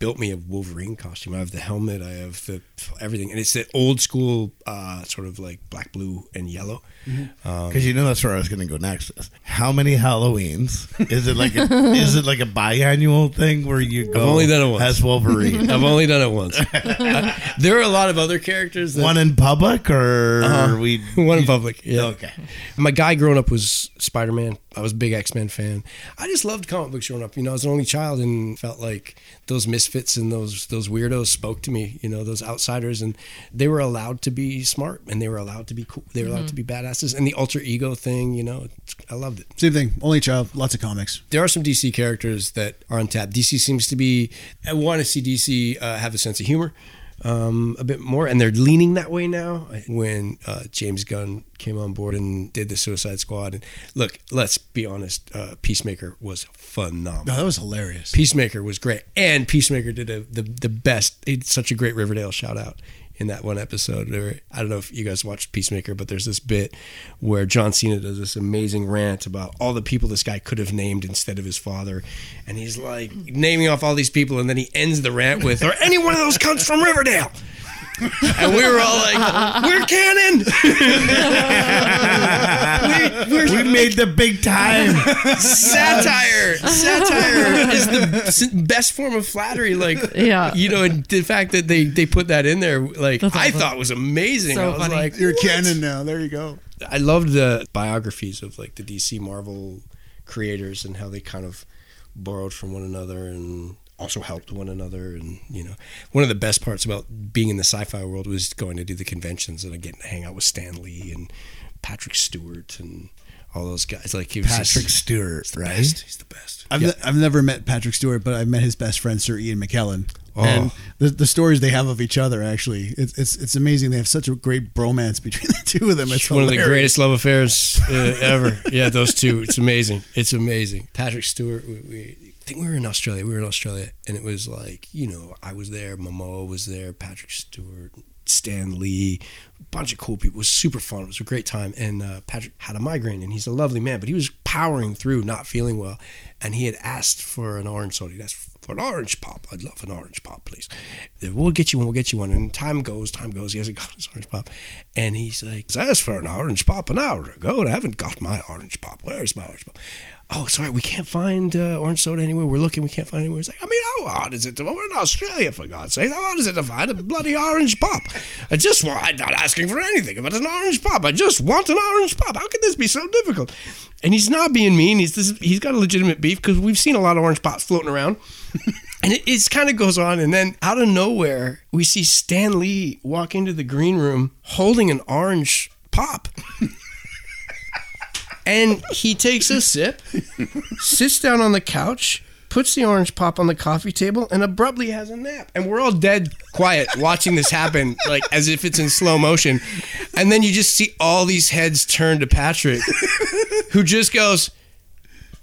built me a Wolverine costume. I have the helmet, I have the everything, and it's the old school uh, sort of like black, blue, and yellow. Because mm-hmm. um, you know that's where I was going to go next. How many Halloweens is it like? A, is it like a biannual thing where you go? I've only done it once. As Wolverine, I've only done it once. uh, there are a lot of other characters. That, one in public, or uh-huh. we one in public. Yeah, okay. My guy growing up was Spider-Man. I was a big X-Men fan. I just loved comic books growing up. You know, I was an only child and felt like those misfits and those those weirdos spoke to me, you know, those outsiders. And they were allowed to be smart and they were allowed to be cool. They were allowed mm-hmm. to be badasses. And the alter ego thing, you know, I loved it. Same thing. Only child. Lots of comics. There are some D C characters that are on tap. D C seems to be, I want to see D C uh, have a sense of humor. Um, a bit more, and they're leaning that way now. When uh, James Gunn came on board and did the Suicide Squad, and look, let's be honest, uh, Peacemaker was phenomenal. No, that was hilarious. Peacemaker was great, and Peacemaker did a, the the best. He did such a great Riverdale shout out in that one episode. I don't know if you guys watched Peacemaker, but there's this bit where John Cena does this amazing rant about all the people this guy could have named instead of his father. And he's like naming off all these people. And then he ends the rant with, "Are any one of those cunts from Riverdale?" And we were all like, "We're canon." we, we're, we made the big time. Satire. Satire is the best form of flattery. Like, yeah. you know, and the fact that they, they put that in there, like, That's I funny. thought was amazing. So I was funny. like, "You're what? canon now." There you go. I loved the biographies of like the D C Marvel creators and how they kind of borrowed from one another and also helped one another. And you know, one of the best parts about being in the sci-fi world was going to do the conventions and getting to hang out with Stan Lee and Patrick Stewart and all those guys. Like, he was Patrick just, Stewart, he's the right? Best. He's the best. I've yeah. I've never met Patrick Stewart, but I've met his best friend, Sir Ian McKellen. Oh. And the the stories they have of each other, actually, it's it's it's amazing. They have such a great bromance between the two of them. It's one hilarious. of the greatest love affairs uh, ever. Yeah, those two. It's amazing. It's amazing. Patrick Stewart. We. we I think we were in Australia. We were in Australia, and it was like, you know, I was there, Momoa was there, Patrick Stewart, Stan Lee, a bunch of cool people. It was super fun. It was a great time. And uh, Patrick had a migraine, and he's a lovely man, but he was powering through, not feeling well. And he had asked for an orange soda. He asked for an orange pop. "I'd love an orange pop, please." "We'll get you one. We'll get you one." And time goes, time goes. He hasn't got his orange pop. And he's like, "I asked for an orange pop an hour ago, and I haven't got my orange pop. Where's my orange pop?" "Oh, sorry, we can't find uh, orange soda anywhere. We're looking, we can't find anywhere." It's like, I mean, how hard is it to, we're in Australia, for God's sake. How hard is it to find a bloody orange pop? I just want, I'm not asking for anything but an orange pop. I just want an orange pop. How can this be so difficult? And he's not being mean. He's this, he's got a legitimate beef, because we've seen a lot of orange pops floating around. And it it's kind of goes on. And then out of nowhere, we see Stan Lee walk into the green room holding an orange pop. And he takes a sip, sits down on the couch, puts the orange pop on the coffee table, and abruptly has a nap. And we're all dead quiet watching this happen, like as if it's in slow motion. And then you just see all these heads turn to Patrick, who just goes,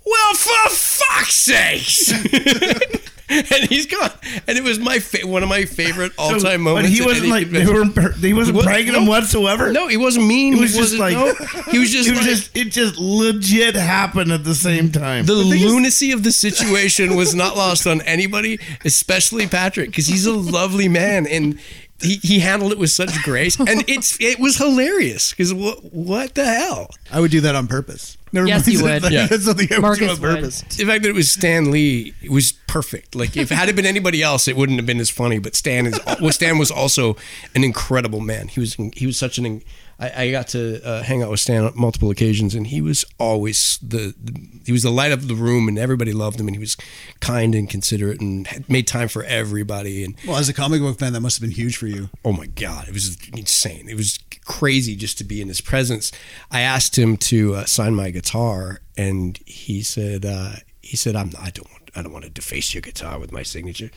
"Well, for fuck's sake!" And he's gone. And it was my fa- one of my favorite all-time so, moments. But he wasn't like, they were, he wasn't pranking him whatsoever? No, he wasn't mean. He was he just like, no, he was just, it, was like, just, it just legit happened at the same time. The, the lunacy is- of the situation was not lost on anybody, especially Patrick, because he's a lovely man. And He he handled it with such grace, and it's it was hilarious, because what what the hell? I would do that on purpose. Never yes, you would. That, yeah. That's something I Marcus would do on purpose. Would. The fact that it was Stan Lee, it was perfect. Like, if it had been anybody else, it wouldn't have been as funny. But Stan is well, Stan was also an incredible man. He was he was such an. I, I got to uh, hang out with Stan on multiple occasions, and he was always the, the he was the light of the room, and everybody loved him, and he was kind and considerate and had made time for everybody. And well, as a comic book fan, that must have been huge for you. Oh my God, it was insane. It was crazy just to be in his presence. I asked him to uh, sign my guitar, and he said uh, he said I'm I don't want I don't want to deface your guitar with my signature.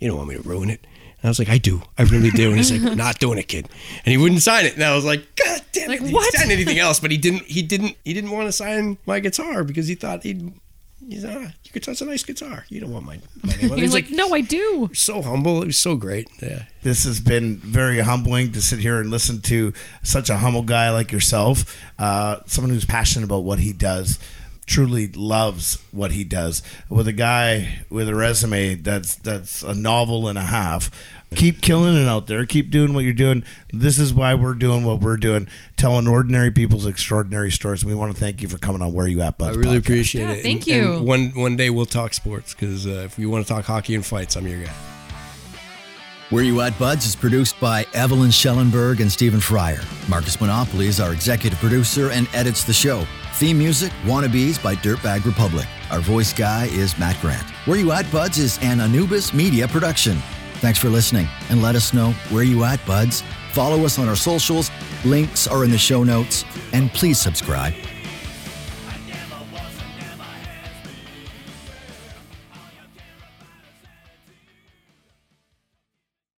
You don't want me to ruin it. And I was like, I do. I really do. And he's like, not doing it, kid. And he wouldn't sign it. And I was like, God damn it. Like, what? He signed anything else, but he didn't, he didn't, he didn't want to sign my guitar, because he thought he'd, he's ah, your guitar's a nice guitar. You don't want my, my name on it. He's like, no, I do. So humble. It was so great. Yeah. This has been very humbling to sit here and listen to such a humble guy like yourself, uh, someone who's passionate about what he does. truly loves what he does. With a guy with a resume that's that's a novel and a half, keep killing it out there. Keep doing what you're doing. This is why we're doing what we're doing, telling ordinary people's extraordinary stories. We want to thank you for coming on Where You At Buds. I really podcast. appreciate yeah, it. Thank and, you. And one one day we'll talk sports, because uh, if you want to talk hockey and fights, I'm your guy. Where You At Buds is produced by Evelyn Schellenberg and Stephen Fryer. Marcus Monopoly is our executive producer and edits the show. Theme music, Wannabes by Dirtbag Republic. Our voice guy is Matt Grant. Where You At Buds is an Anubis Media production. Thanks for listening, and let us know where you at, buds. Follow us on our socials. Links are in the show notes. And please subscribe.